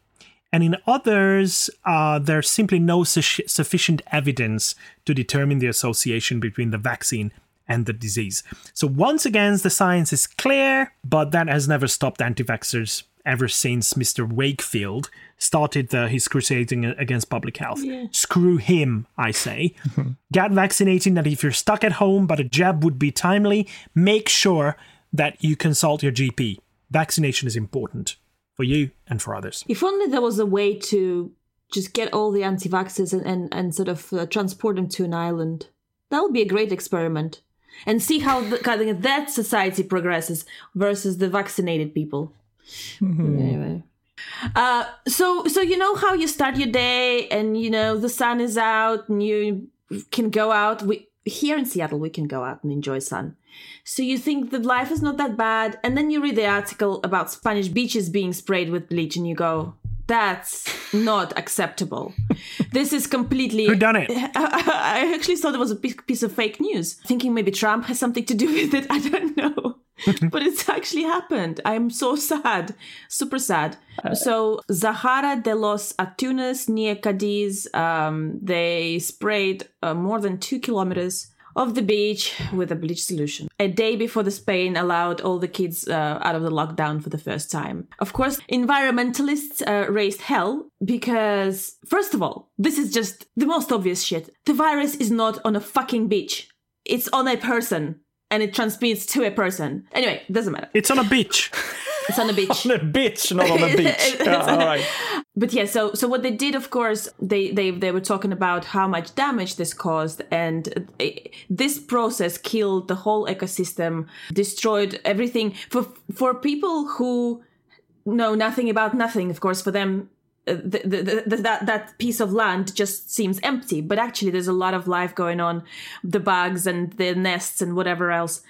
and in others, uh, there's simply no su- sufficient evidence to determine the association between the vaccine and the disease. So once again, the science is clear, but that has never stopped anti-vaxxers ever since Mister Wakefield started the, his crusading against public health. Yeah. Screw him, I say. Mm-hmm. Get vaccinated, and if you're stuck at home, but a jab would be timely, make sure that you consult your G P. Vaccination is important for you and for others. If only there was a way to just get all the anti-vaxxers and, and, and sort of uh, transport them to an island. That would be a great experiment. And see how the, that society progresses versus the vaccinated people. Mm-hmm. Anyway. Uh, so so you know how you start your day and you know the sun is out and you can go out. We here in Seattle we can go out and enjoy sun. So you think that life is not that bad, and then you read the article about Spanish beaches being sprayed with bleach and you go, that's not acceptable. This is completely... Who done it? I, I actually thought it was a piece of fake news, thinking maybe Trump has something to do with it. I don't know. But it's actually happened. I'm so sad. Super sad. Uh, so Zahara de los Atunes near Cadiz, um, they sprayed uh, more than two kilometers of the beach with a bleach solution. A day before the Spain allowed all the kids uh, out of the lockdown for the first time. Of course, environmentalists uh, raised hell because, first of all, this is just the most obvious shit. The virus is not on a fucking beach. It's on a person. And it transmits to a person. Anyway, doesn't matter. It's on a beach. It's on a beach. On a beach, not on a beach. Yeah, all right. But yeah, so so what they did, of course, they, they, they were talking about how much damage this caused. And this process killed the whole ecosystem, destroyed everything. For, for people who know nothing about nothing, of course, for them, Uh, the, the, the, that that piece of land just seems empty, but actually there's a lot of life going on, the bugs and the nests and whatever else.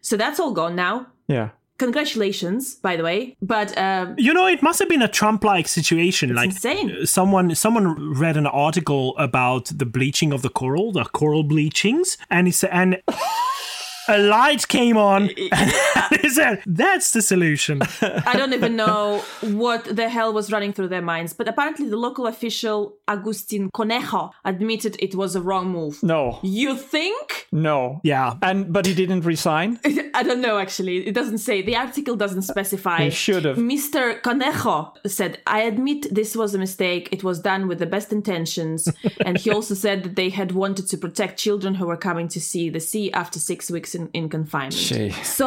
So that's all gone now. Yeah. Congratulations, by the way. But um, you know, it must have been a Trump-like situation. It's like insane. Someone someone read an article about the bleaching of the coral, the coral bleachings, and he said and. A light came on. Said, that's the solution. I don't even know what the hell was running through their minds. But apparently the local official, Agustin Conejo, admitted it was a wrong move. No. You think? No. Yeah. And But he didn't resign? I don't know, actually. It doesn't say. The article doesn't specify. He should have. Mister Conejo said, I admit this was a mistake. It was done with the best intentions. And he also said that they had wanted to protect children who were coming to see the sea after six weeks In, in confinement. Gee. So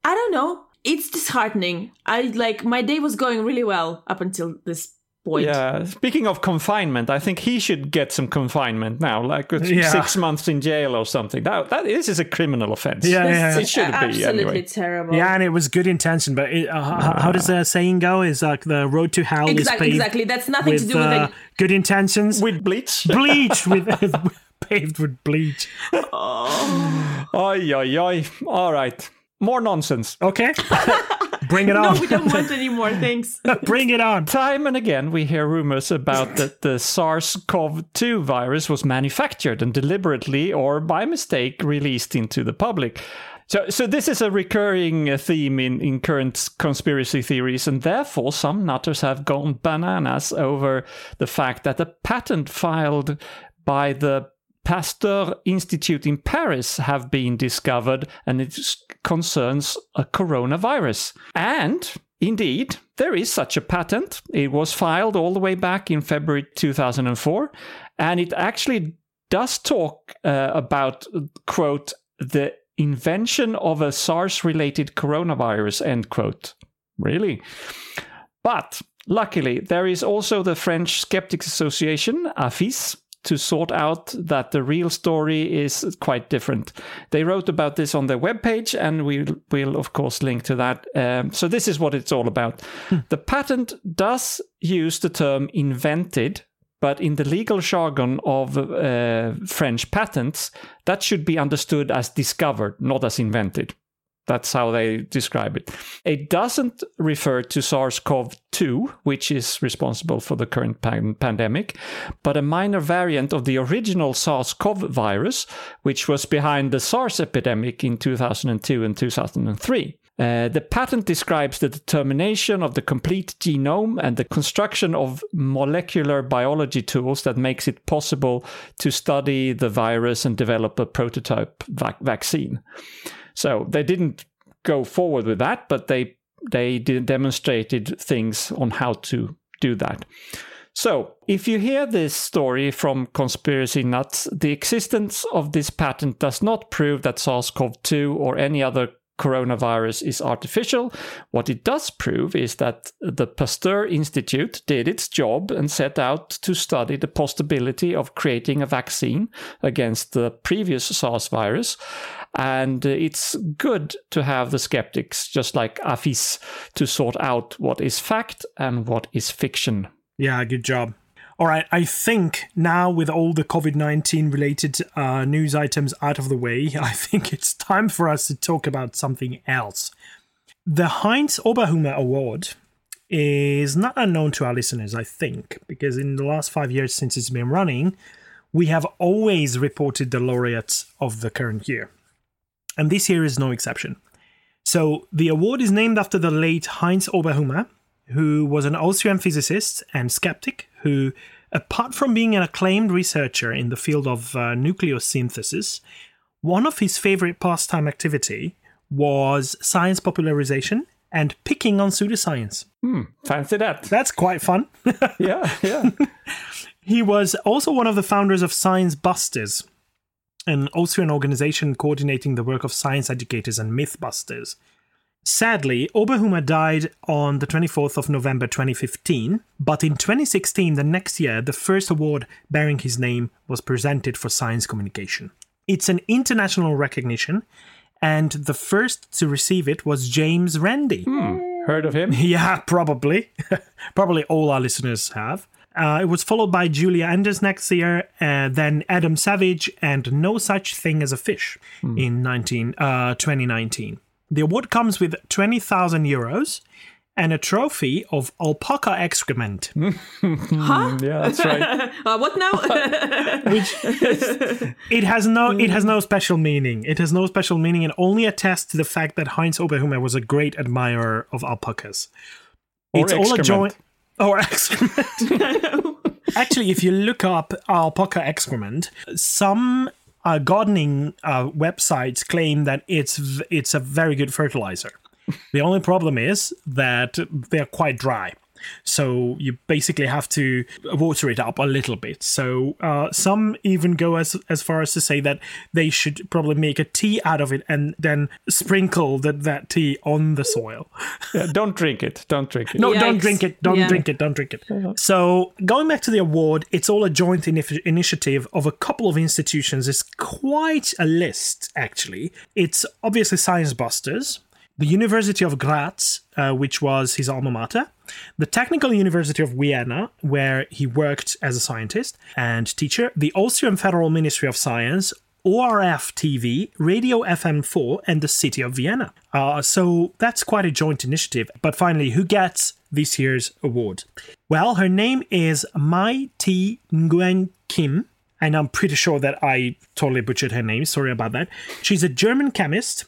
I don't know. It's disheartening. I like my day was going really well up until this point. Yeah. Speaking of confinement, I think he should get some confinement now, like yeah. six months in jail or something. That that this is a criminal offense. Yeah, yeah. It should be absolutely anyway. Terrible. Yeah, and it was good intention, but it, uh, uh, how does the saying go? Is like uh, the road to hell exactly, is paved exactly. That's nothing with, to do with uh, good intentions with bleach, bleach with. Paved with bleach. Oh. Oi, oi, oi. All right. More nonsense. Okay. Bring it on. No, we don't want any more. Thanks. Bring it on. Time and again, we hear rumors about that the SARS-C o V two virus was manufactured and deliberately or by mistake released into the public. So so this is a recurring theme in, in current conspiracy theories, and therefore some nutters have gone bananas over the fact that a patent filed by the Pasteur Institute in Paris have been discovered, and it concerns a coronavirus. And indeed, there is such a patent. It was filed all the way back in February two thousand four, and it actually does talk uh, about, quote, the invention of a SARS-related coronavirus, end quote. Really? But luckily, there is also the French Skeptics Association, AFIS, to sort out that the real story is quite different. They wrote about this on their webpage, and we will, of course, link to that. Um, so this is what it's all about. Hmm. The patent does use the term invented, but in the legal jargon of uh, French patents, that should be understood as discovered, not as invented. That's how they describe it. It doesn't refer to SARS-C o V two, which is responsible for the current pan- pandemic, but a minor variant of the original SARS-C o V virus, which was behind the SARS epidemic in two thousand two and two thousand three. Uh, the patent describes the determination of the complete genome and the construction of molecular biology tools that makes it possible to study the virus and develop a prototype vac- vaccine. So they didn't go forward with that, but they they demonstrated things on how to do that. So if you hear this story from conspiracy nuts, the existence of this patent does not prove that SARS-C o V two or any other coronavirus is artificial. What it does prove is that the Pasteur Institute did its job and set out to study the possibility of creating a vaccine against the previous SARS virus. And it's good to have the skeptics, just like AFIS, to sort out what is fact and what is fiction. Yeah, good job. All right, I think now with all the COVID nineteen related uh, news items out of the way, I think it's time for us to talk about something else. The Heinz Oberhummer Award is not unknown to our listeners, I think, because in the last five years since it's been running, we have always reported the laureates of the current year. And this year is no exception. So the award is named after the late Heinz Oberhummer, who was an Austrian physicist and skeptic who, apart from being an acclaimed researcher in the field of uh, nucleosynthesis, one of his favorite pastime activity was science popularization and picking on pseudoscience. Hmm, fancy that. That's quite fun. yeah, yeah. He was also one of the founders of Science Busters, an Austrian organization coordinating the work of science educators and myth busters. Sadly, Oberhummer died on the twenty-fourth of November twenty fifteen, but in twenty sixteen, the next year, the first award bearing his name was presented for science communication. It's an international recognition, and the first to receive it was James Randi. Hmm, heard of him? Yeah, probably. Probably all our listeners have. Uh, it was followed by Julia Anders next year, uh, then Adam Savage, and No Such Thing as a Fish hmm. in nineteen, uh, twenty nineteen. The award comes with twenty thousand euros and a trophy of alpaca excrement. Huh? Yeah, that's right. uh, what now? Which is, it has no it has no special meaning. It has no special meaning and only attests to the fact that Heinz Oberhummer was a great admirer of alpacas. Or it's excrement. All a joint or excrement. Actually, if you look up alpaca excrement, some Uh, gardening uh, websites claim that it's it's a very good fertilizer. The only problem is that they're quite dry, so you basically have to water it up a little bit. So uh, some even go as as far as to say that they should probably make a tea out of it and then sprinkle that that tea on the soil. Yeah, don't drink it. Don't drink it. No, Yikes. don't drink it. Don't yeah. drink it. Don't drink it. Uh-huh. So going back to the award, it's all a joint inif- initiative of a couple of institutions. It's quite a list, actually. It's obviously Science Busters, the University of Graz, uh, which was his alma mater, the Technical University of Vienna, where he worked as a scientist and teacher, the Austrian Federal Ministry of Science, O R F T V, Radio F M four, and the City of Vienna. Uh, so that's quite a joint initiative. But finally, who gets this year's award? Well, her name is Mai Thi Nguyen Kim, and I'm pretty sure that I totally butchered her name. Sorry about that. She's a German chemist,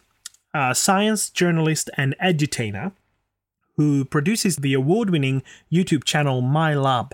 Uh, science journalist and edutainer who produces the award-winning YouTube channel My Lab.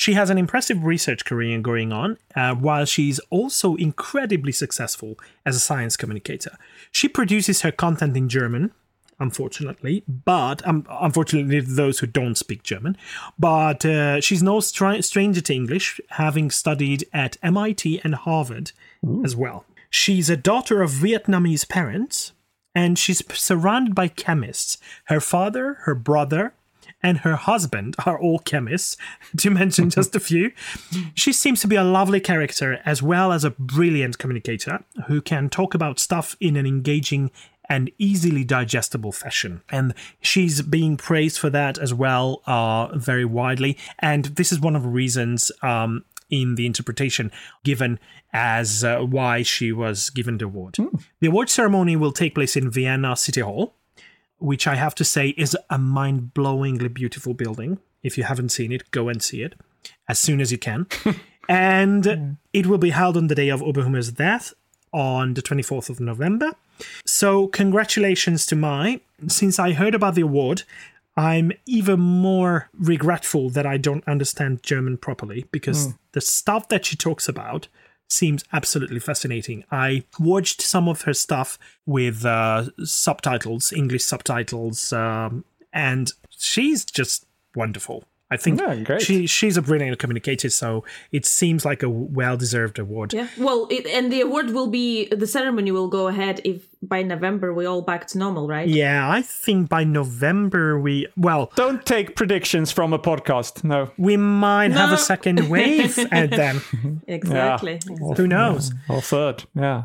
She has an impressive research career going on, uh, while she's also incredibly successful as a science communicator. She produces her content in German, unfortunately, but um, unfortunately those who don't speak German, but uh, she's no str- stranger to English, having studied at M I T and Harvard Ooh. As well. She's a daughter of Vietnamese parents, and she's surrounded by chemists. Her father, her brother, and her husband are all chemists, to mention just a few. She seems to be a lovely character as well as a brilliant communicator who can talk about stuff in an engaging and easily digestible fashion. And she's being praised for that as well, uh, very widely. And this is one of the reasons um, in the interpretation given as uh, why she was given the award. Mm. The award ceremony will take place in Vienna City Hall, which I have to say is a mind-blowingly beautiful building. If you haven't seen it, go and see it as soon as you can. And mm. it will be held on the day of Oberhummer's death on the twenty-fourth of November. So congratulations to Mai. Since I heard about the award, I'm even more regretful that I don't understand German properly, because mm. the stuff that she talks about seems absolutely fascinating. I watched some of her stuff with uh, subtitles, English subtitles, um, and she's just wonderful. I think yeah, she she's a brilliant communicator, so it seems like a well-deserved award. Yeah, well, it, and the award will be, the ceremony will go ahead if by November we're all back to normal, right? Yeah, I think by November we, well... Don't take predictions from a podcast, no. We might no. have a second wave and then... Exactly. Yeah. exactly. Who knows? Yeah. Or third, yeah.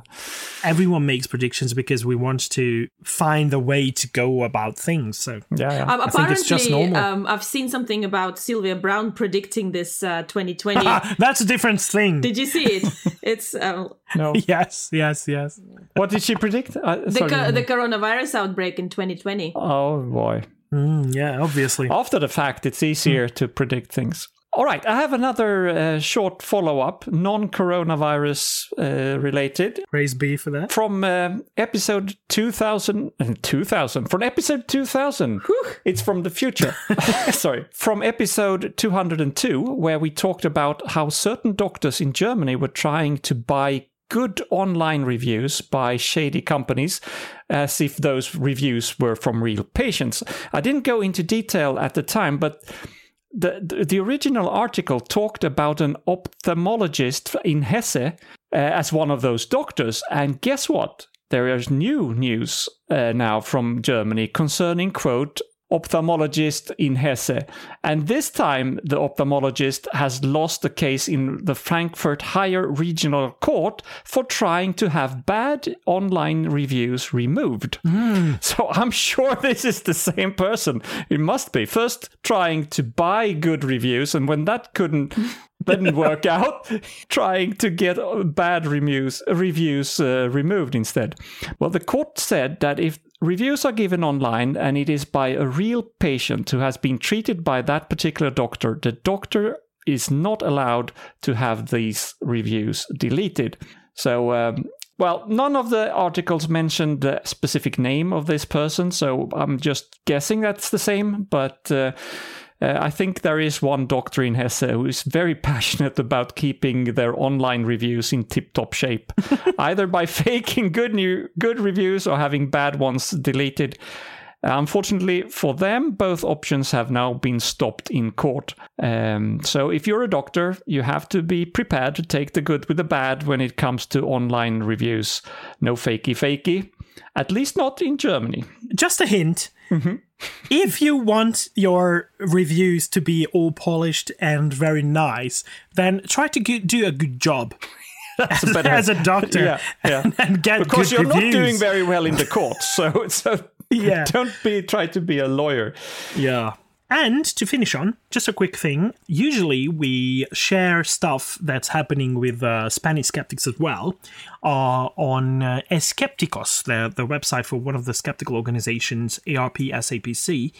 Everyone makes predictions because we want to find a way to go about things, so yeah, yeah. Um, I think it's just normal. Um, I've seen something about Sylvia Brown predicting this uh, twenty twenty. That's a different thing. Did you see it? It's um, no. Yes, yes, yes. What did she predict? Uh, the, co- the coronavirus outbreak in twenty twenty. Oh boy. Mm, yeah, obviously. After the fact, it's easier mm. to predict things. All right, I have another uh, short follow-up, non-coronavirus uh, related. Praise be for that. From um, episode two thousand, two thousand, from episode two thousand. Whew. It's from the future. Sorry. From episode two hundred two, where we talked about how certain doctors in Germany were trying to buy good online reviews by shady companies, as if those reviews were from real patients. I didn't go into detail at the time, but... The, the original article talked about an ophthalmologist in Hesse uh, as one of those doctors. And guess what? There is new news uh, now from Germany concerning, quote, ophthalmologist in Hesse. And this time, the ophthalmologist has lost the case in the Frankfurt Higher Regional Court for trying to have bad online reviews removed. Mm. So I'm sure this is the same person. It must be. First, trying to buy good reviews, and when that couldn't... didn't work out, trying to get bad reviews reviews uh, removed instead. Well, the court said that if reviews are given online and it is by a real patient who has been treated by that particular doctor, the doctor is not allowed to have these reviews deleted. So, um, well, none of the articles mentioned the specific name of this person, so I'm just guessing that's the same, but... Uh, Uh, I think there is one doctor in Hesse who is very passionate about keeping their online reviews in tip-top shape, either by faking good new, good reviews or having bad ones deleted. Unfortunately for them, both options have now been stopped in court. Um, so if you're a doctor, you have to be prepared to take the good with the bad when it comes to online reviews. No fakey fakey, at least not in Germany. Just a hint. Mm-hmm. If you want your reviews to be all polished and very nice, then try to do a good job. That's as, a, better, as a doctor. Yeah, yeah. And, and get because good you're reviews. Not doing very well in the court, so so yeah. Don't be try to be a lawyer. Yeah. And to finish on, just a quick thing. Usually we share stuff that's happening with uh, Spanish skeptics as well uh, on uh, Escépticos, the, the website for one of the skeptical organizations, A R P S A P C.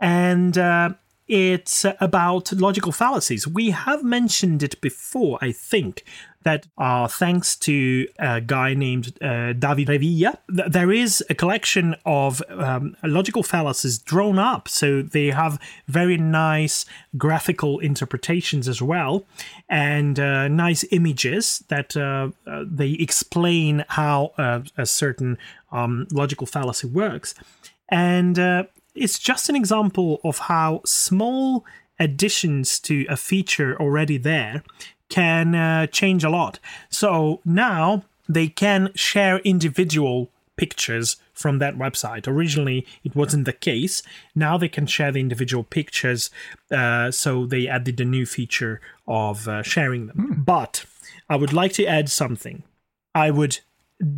And uh, It's about logical fallacies. We have mentioned it before, I think, that are thanks to a guy named uh, David Revilla. There is a collection of um, logical fallacies drawn up, so they have very nice graphical interpretations as well, and uh, nice images that uh, uh, they explain how uh, a certain um, logical fallacy works. And uh, it's just an example of how small additions to a feature already there can uh, change a lot. So now they can share individual pictures from that website. Originally, it wasn't the case. Now they can share the individual pictures. Uh, so they added a new feature of uh, sharing them. Mm. But I would like to add something. I would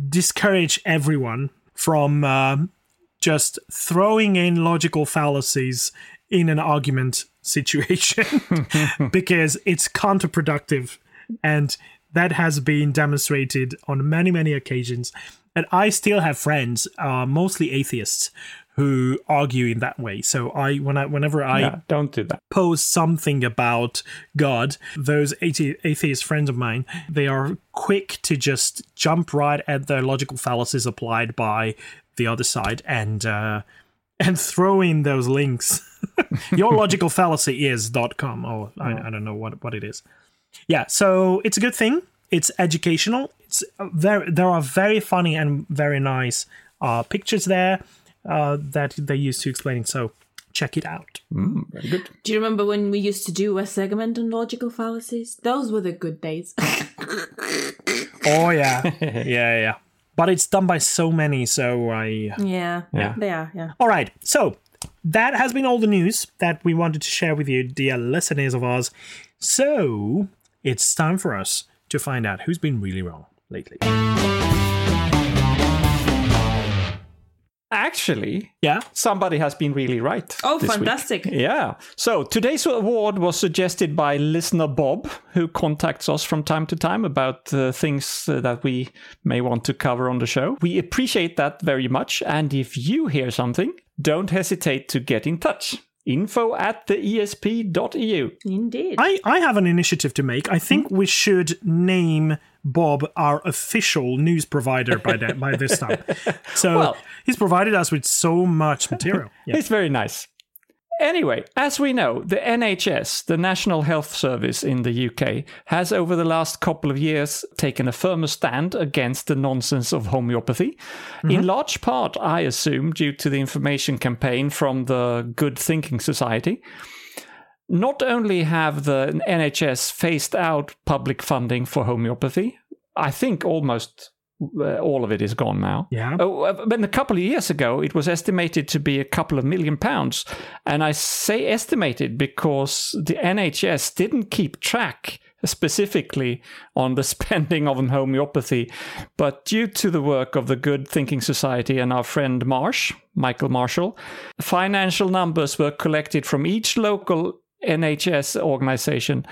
discourage everyone from um, just throwing in logical fallacies in an argument situation because it's counterproductive, and that has been demonstrated on many many occasions. And I still have friends, uh, mostly atheists, who argue in that way. So I, when I, whenever I no, don't do that. Post something about God, those athe- atheist friends of mine, they are quick to just jump right at the logical fallacies applied by the other side and uh, and throw in those links. Your logical fallacy is .com, or oh. I, I don't know what, what it is. Yeah, so it's a good thing. It's educational. It's very, there are very funny and very nice uh, pictures there uh, that they use to explain. So check it out. Mm, very good. Do you remember when we used to do a segment on logical fallacies? Those were the good days. Oh, yeah. Yeah, yeah. But it's done by so many, so I... Yeah, yeah. They are, yeah. All right, so... That has been all the news that we wanted to share with you, dear listeners of ours. So it's time for us to find out who's been really wrong lately. Actually, yeah, somebody has been really right. Oh, fantastic. Week. Yeah. So today's award was suggested by listener Bob, who contacts us from time to time about uh, things uh, that we may want to cover on the show. We appreciate that very much. And if you hear something, don't hesitate to get in touch. Info at the E S P dot E U. Indeed. I, I have an initiative to make. I think we should name Bob our official news provider by that, by this time. So well, he's provided us with so much material. Yeah. It's very nice. Anyway, as we know, the N H S, the National Health Service in the U K, has over the last couple of years taken a firmer stand against the nonsense of homeopathy. Mm-hmm. In large part, I assume, due to the information campaign from the Good Thinking Society. Not only have the N H S phased out public funding for homeopathy, I think almost all of it is gone now. Yeah. Oh, but a couple of years ago, it was estimated to be a couple of million pounds. And I say estimated because the N H S didn't keep track specifically on the spending of homeopathy. But due to the work of the Good Thinking Society and our friend Marsh, Michael Marshall, financial numbers were collected from each local N H S organization.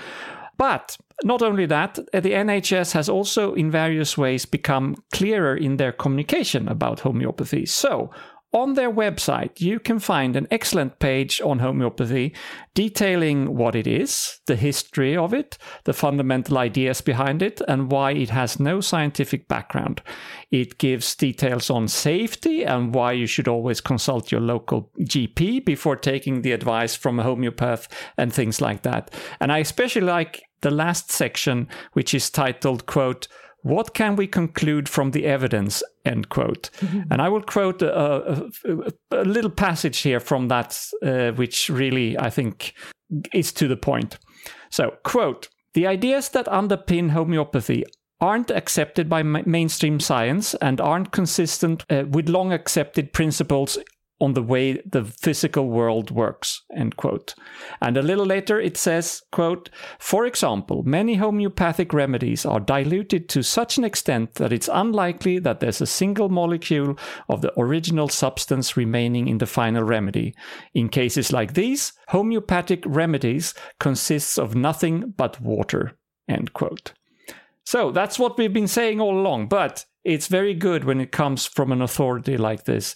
But not only that, the N H S has also in various ways become clearer in their communication about homeopathy. So on their website, you can find an excellent page on homeopathy detailing what it is, the history of it, the fundamental ideas behind it, and why it has no scientific background. It gives details on safety and why you should always consult your local G P before taking the advice from a homeopath and things like that. And I especially like the last section, which is titled, quote, "What can we conclude from the evidence?" End quote. Mm-hmm. And I will quote a, a, a little passage here from that, uh, which really, I think, is to the point. So, quote, "The ideas that underpin homeopathy aren't accepted by ma- mainstream science and aren't consistent uh, with long accepted principles on the way the physical world works," end quote. And a little later it says, quote, "For example, many homeopathic remedies are diluted to such an extent that it's unlikely that there's a single molecule of the original substance remaining in the final remedy. In cases like these, homeopathic remedies consists of nothing but water," end quote. So that's what we've been saying all along, but it's very good when it comes from an authority like this.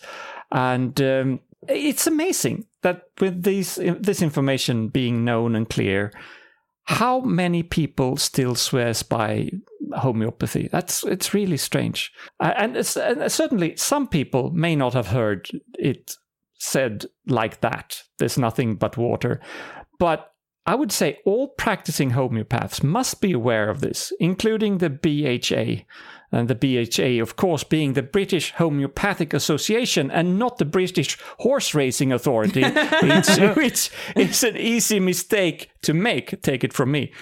And um, it's amazing that with these this information being known and clear, how many people still swears by homeopathy? That's it's really strange. Uh, and, it's, and certainly some people may not have heard it said like that. There's nothing but water. But I would say all practicing homeopaths must be aware of this, including the B H A. And the B H A, of course, being the British Homeopathic Association and not the British Horse Racing Authority, which is an easy mistake to make, take it from me.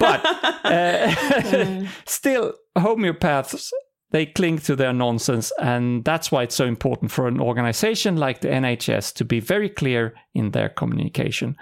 But uh, still, homeopaths, they cling to their nonsense. And that's why it's so important for an organization like the N H S to be very clear in their communication.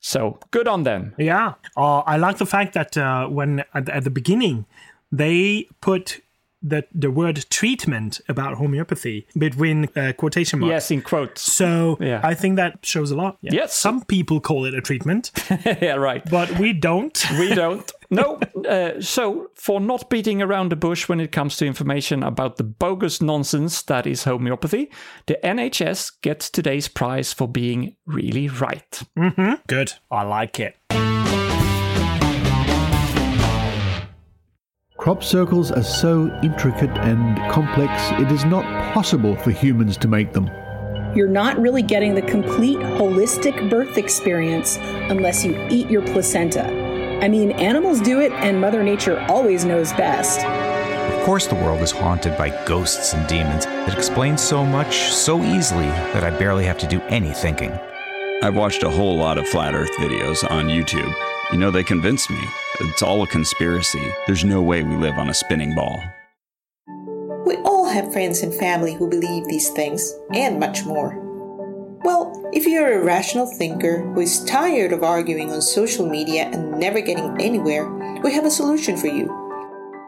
So good on them. Yeah. Uh, I like the fact that uh, when at, at the beginning, they put the, the word treatment about homeopathy between uh, quotation marks. Yes, in quotes. So yeah. I think that shows a lot. Yeah. Yes. Some people call it a treatment. Yeah, right. But we don't. We don't. No, uh, so for not beating around the bush when it comes to information about the bogus nonsense that is homeopathy, the N H S gets today's prize for being really right. Mm-hmm. Good. I like it. Crop circles are so intricate and complex, it is not possible for humans to make them. You're not really getting the complete holistic birth experience unless you eat your placenta. I mean, animals do it, and Mother Nature always knows best. Of course the world is haunted by ghosts and demons. It explains so much, so easily, that I barely have to do any thinking. I've watched a whole lot of Flat Earth videos on YouTube. You know, they convinced me. It's all a conspiracy. There's no way we live on a spinning ball. We all have friends and family who believe these things, and much more. Well, if you're a rational thinker who is tired of arguing on social media and never getting anywhere, we have a solution for you.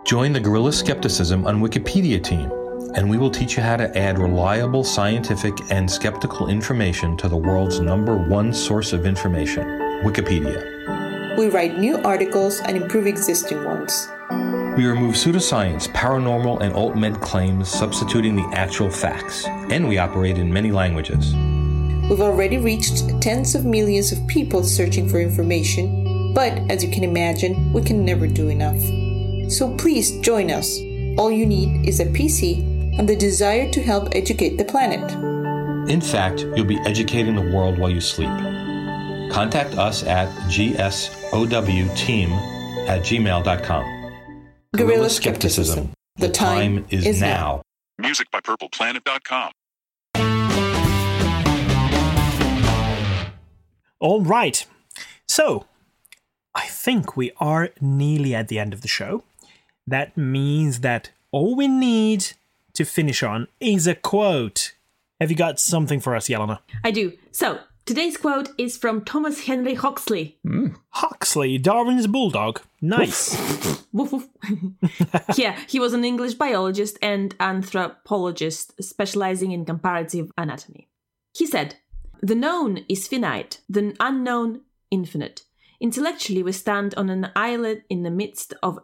Join the Guerrilla Skepticism on Wikipedia team, and we will teach you how to add reliable scientific and skeptical information to the world's number one source of information, Wikipedia. We write new articles and improve existing ones. We remove pseudoscience, paranormal, and alt-med claims, substituting the actual facts, and we operate in many languages. We've already reached tens of millions of people searching for information, but as you can imagine, we can never do enough. So please join us. All you need is a P C and the desire to help educate the planet. In fact, you'll be educating the world while you sleep. Contact us at g s o w team at gmail dot com. Guerrilla Skepticism. The time is now. Music by purple planet dot com. All right. So I think we are nearly at the end of the show. That means that all we need to finish on is a quote. Have you got something for us, Jelena? I do. So today's quote is from Thomas Henry Huxley. Mm. Huxley, Darwin's bulldog. Nice. Woof, woof. Yeah, he was an English biologist and anthropologist specializing in comparative anatomy. He said, "The known is finite, the unknown infinite. Intellectually, we stand on an islet in the midst of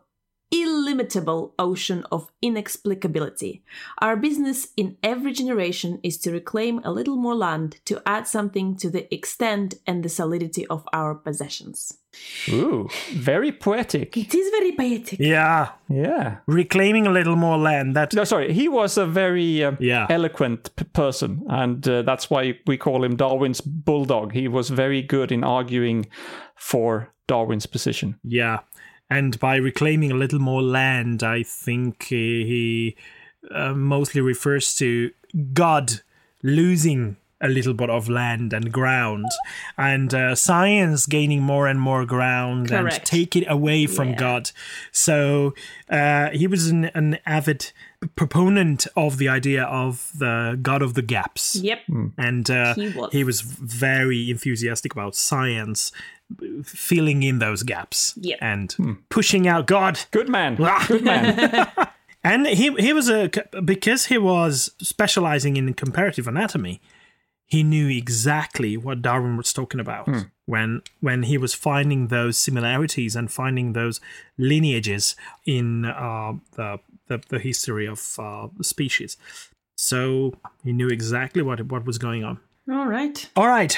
illimitable ocean of inexplicability. Our business in every generation is to reclaim a little more land, to add something to the extent and the solidity of our possessions." Ooh, very poetic. It is very poetic. Yeah. Yeah. Reclaiming a little more land. That... No, sorry. He was a very um, yeah. eloquent p- person, and uh, that's why we call him Darwin's bulldog. He was very good in arguing for Darwin's position. Yeah. And by reclaiming a little more land, I think he uh, mostly refers to God losing a little bit of land and ground, and uh, science gaining more and more ground. Correct. And take it away from yeah. God. So uh, he was an, an avid proponent of the idea of the God of the gaps. Yep. And uh, he was. he was very enthusiastic about science filling in those gaps. Yep. And hmm. pushing out God. Good man. Good man. And he he was a because he was specializing in comparative anatomy. He knew exactly what Darwin was talking about mm. when when he was finding those similarities and finding those lineages in uh, the, the the history of uh, species. So he knew exactly what what was going on. All right. All right.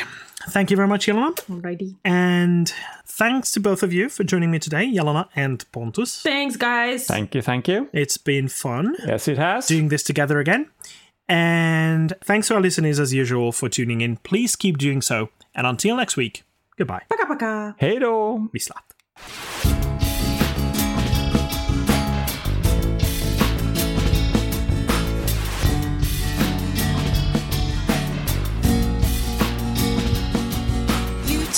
Thank you very much, Jelena. Alrighty. And thanks to both of you for joining me today, Jelena and Pontus. Thanks, guys. Thank you, thank you. It's been fun. Yes, it has. Doing this together again. And thanks to our listeners, as usual, for tuning in. Please keep doing so. And until next week, goodbye. Paka paka. Hejdå. Vislav.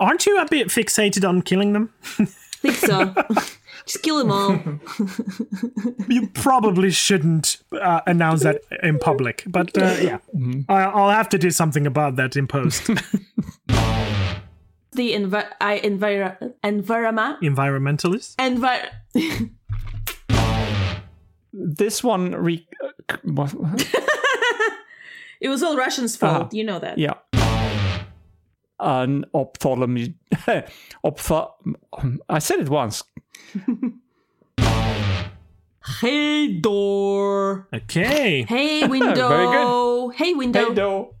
Aren't you a bit fixated on killing them? I think so. Just kill them all. You probably shouldn't uh, announce that in public. But uh, yeah, mm-hmm. I- I'll have to do something about that in post. The envi- I envir- environment? Environmentalist? Envir- This one... Re- It was all Russians' fault. Uh, you know that. Yeah. An ophthalmologist. Opth- I said it once. Hey door. Okay. Hey window. Very good. Hey window. Hey door.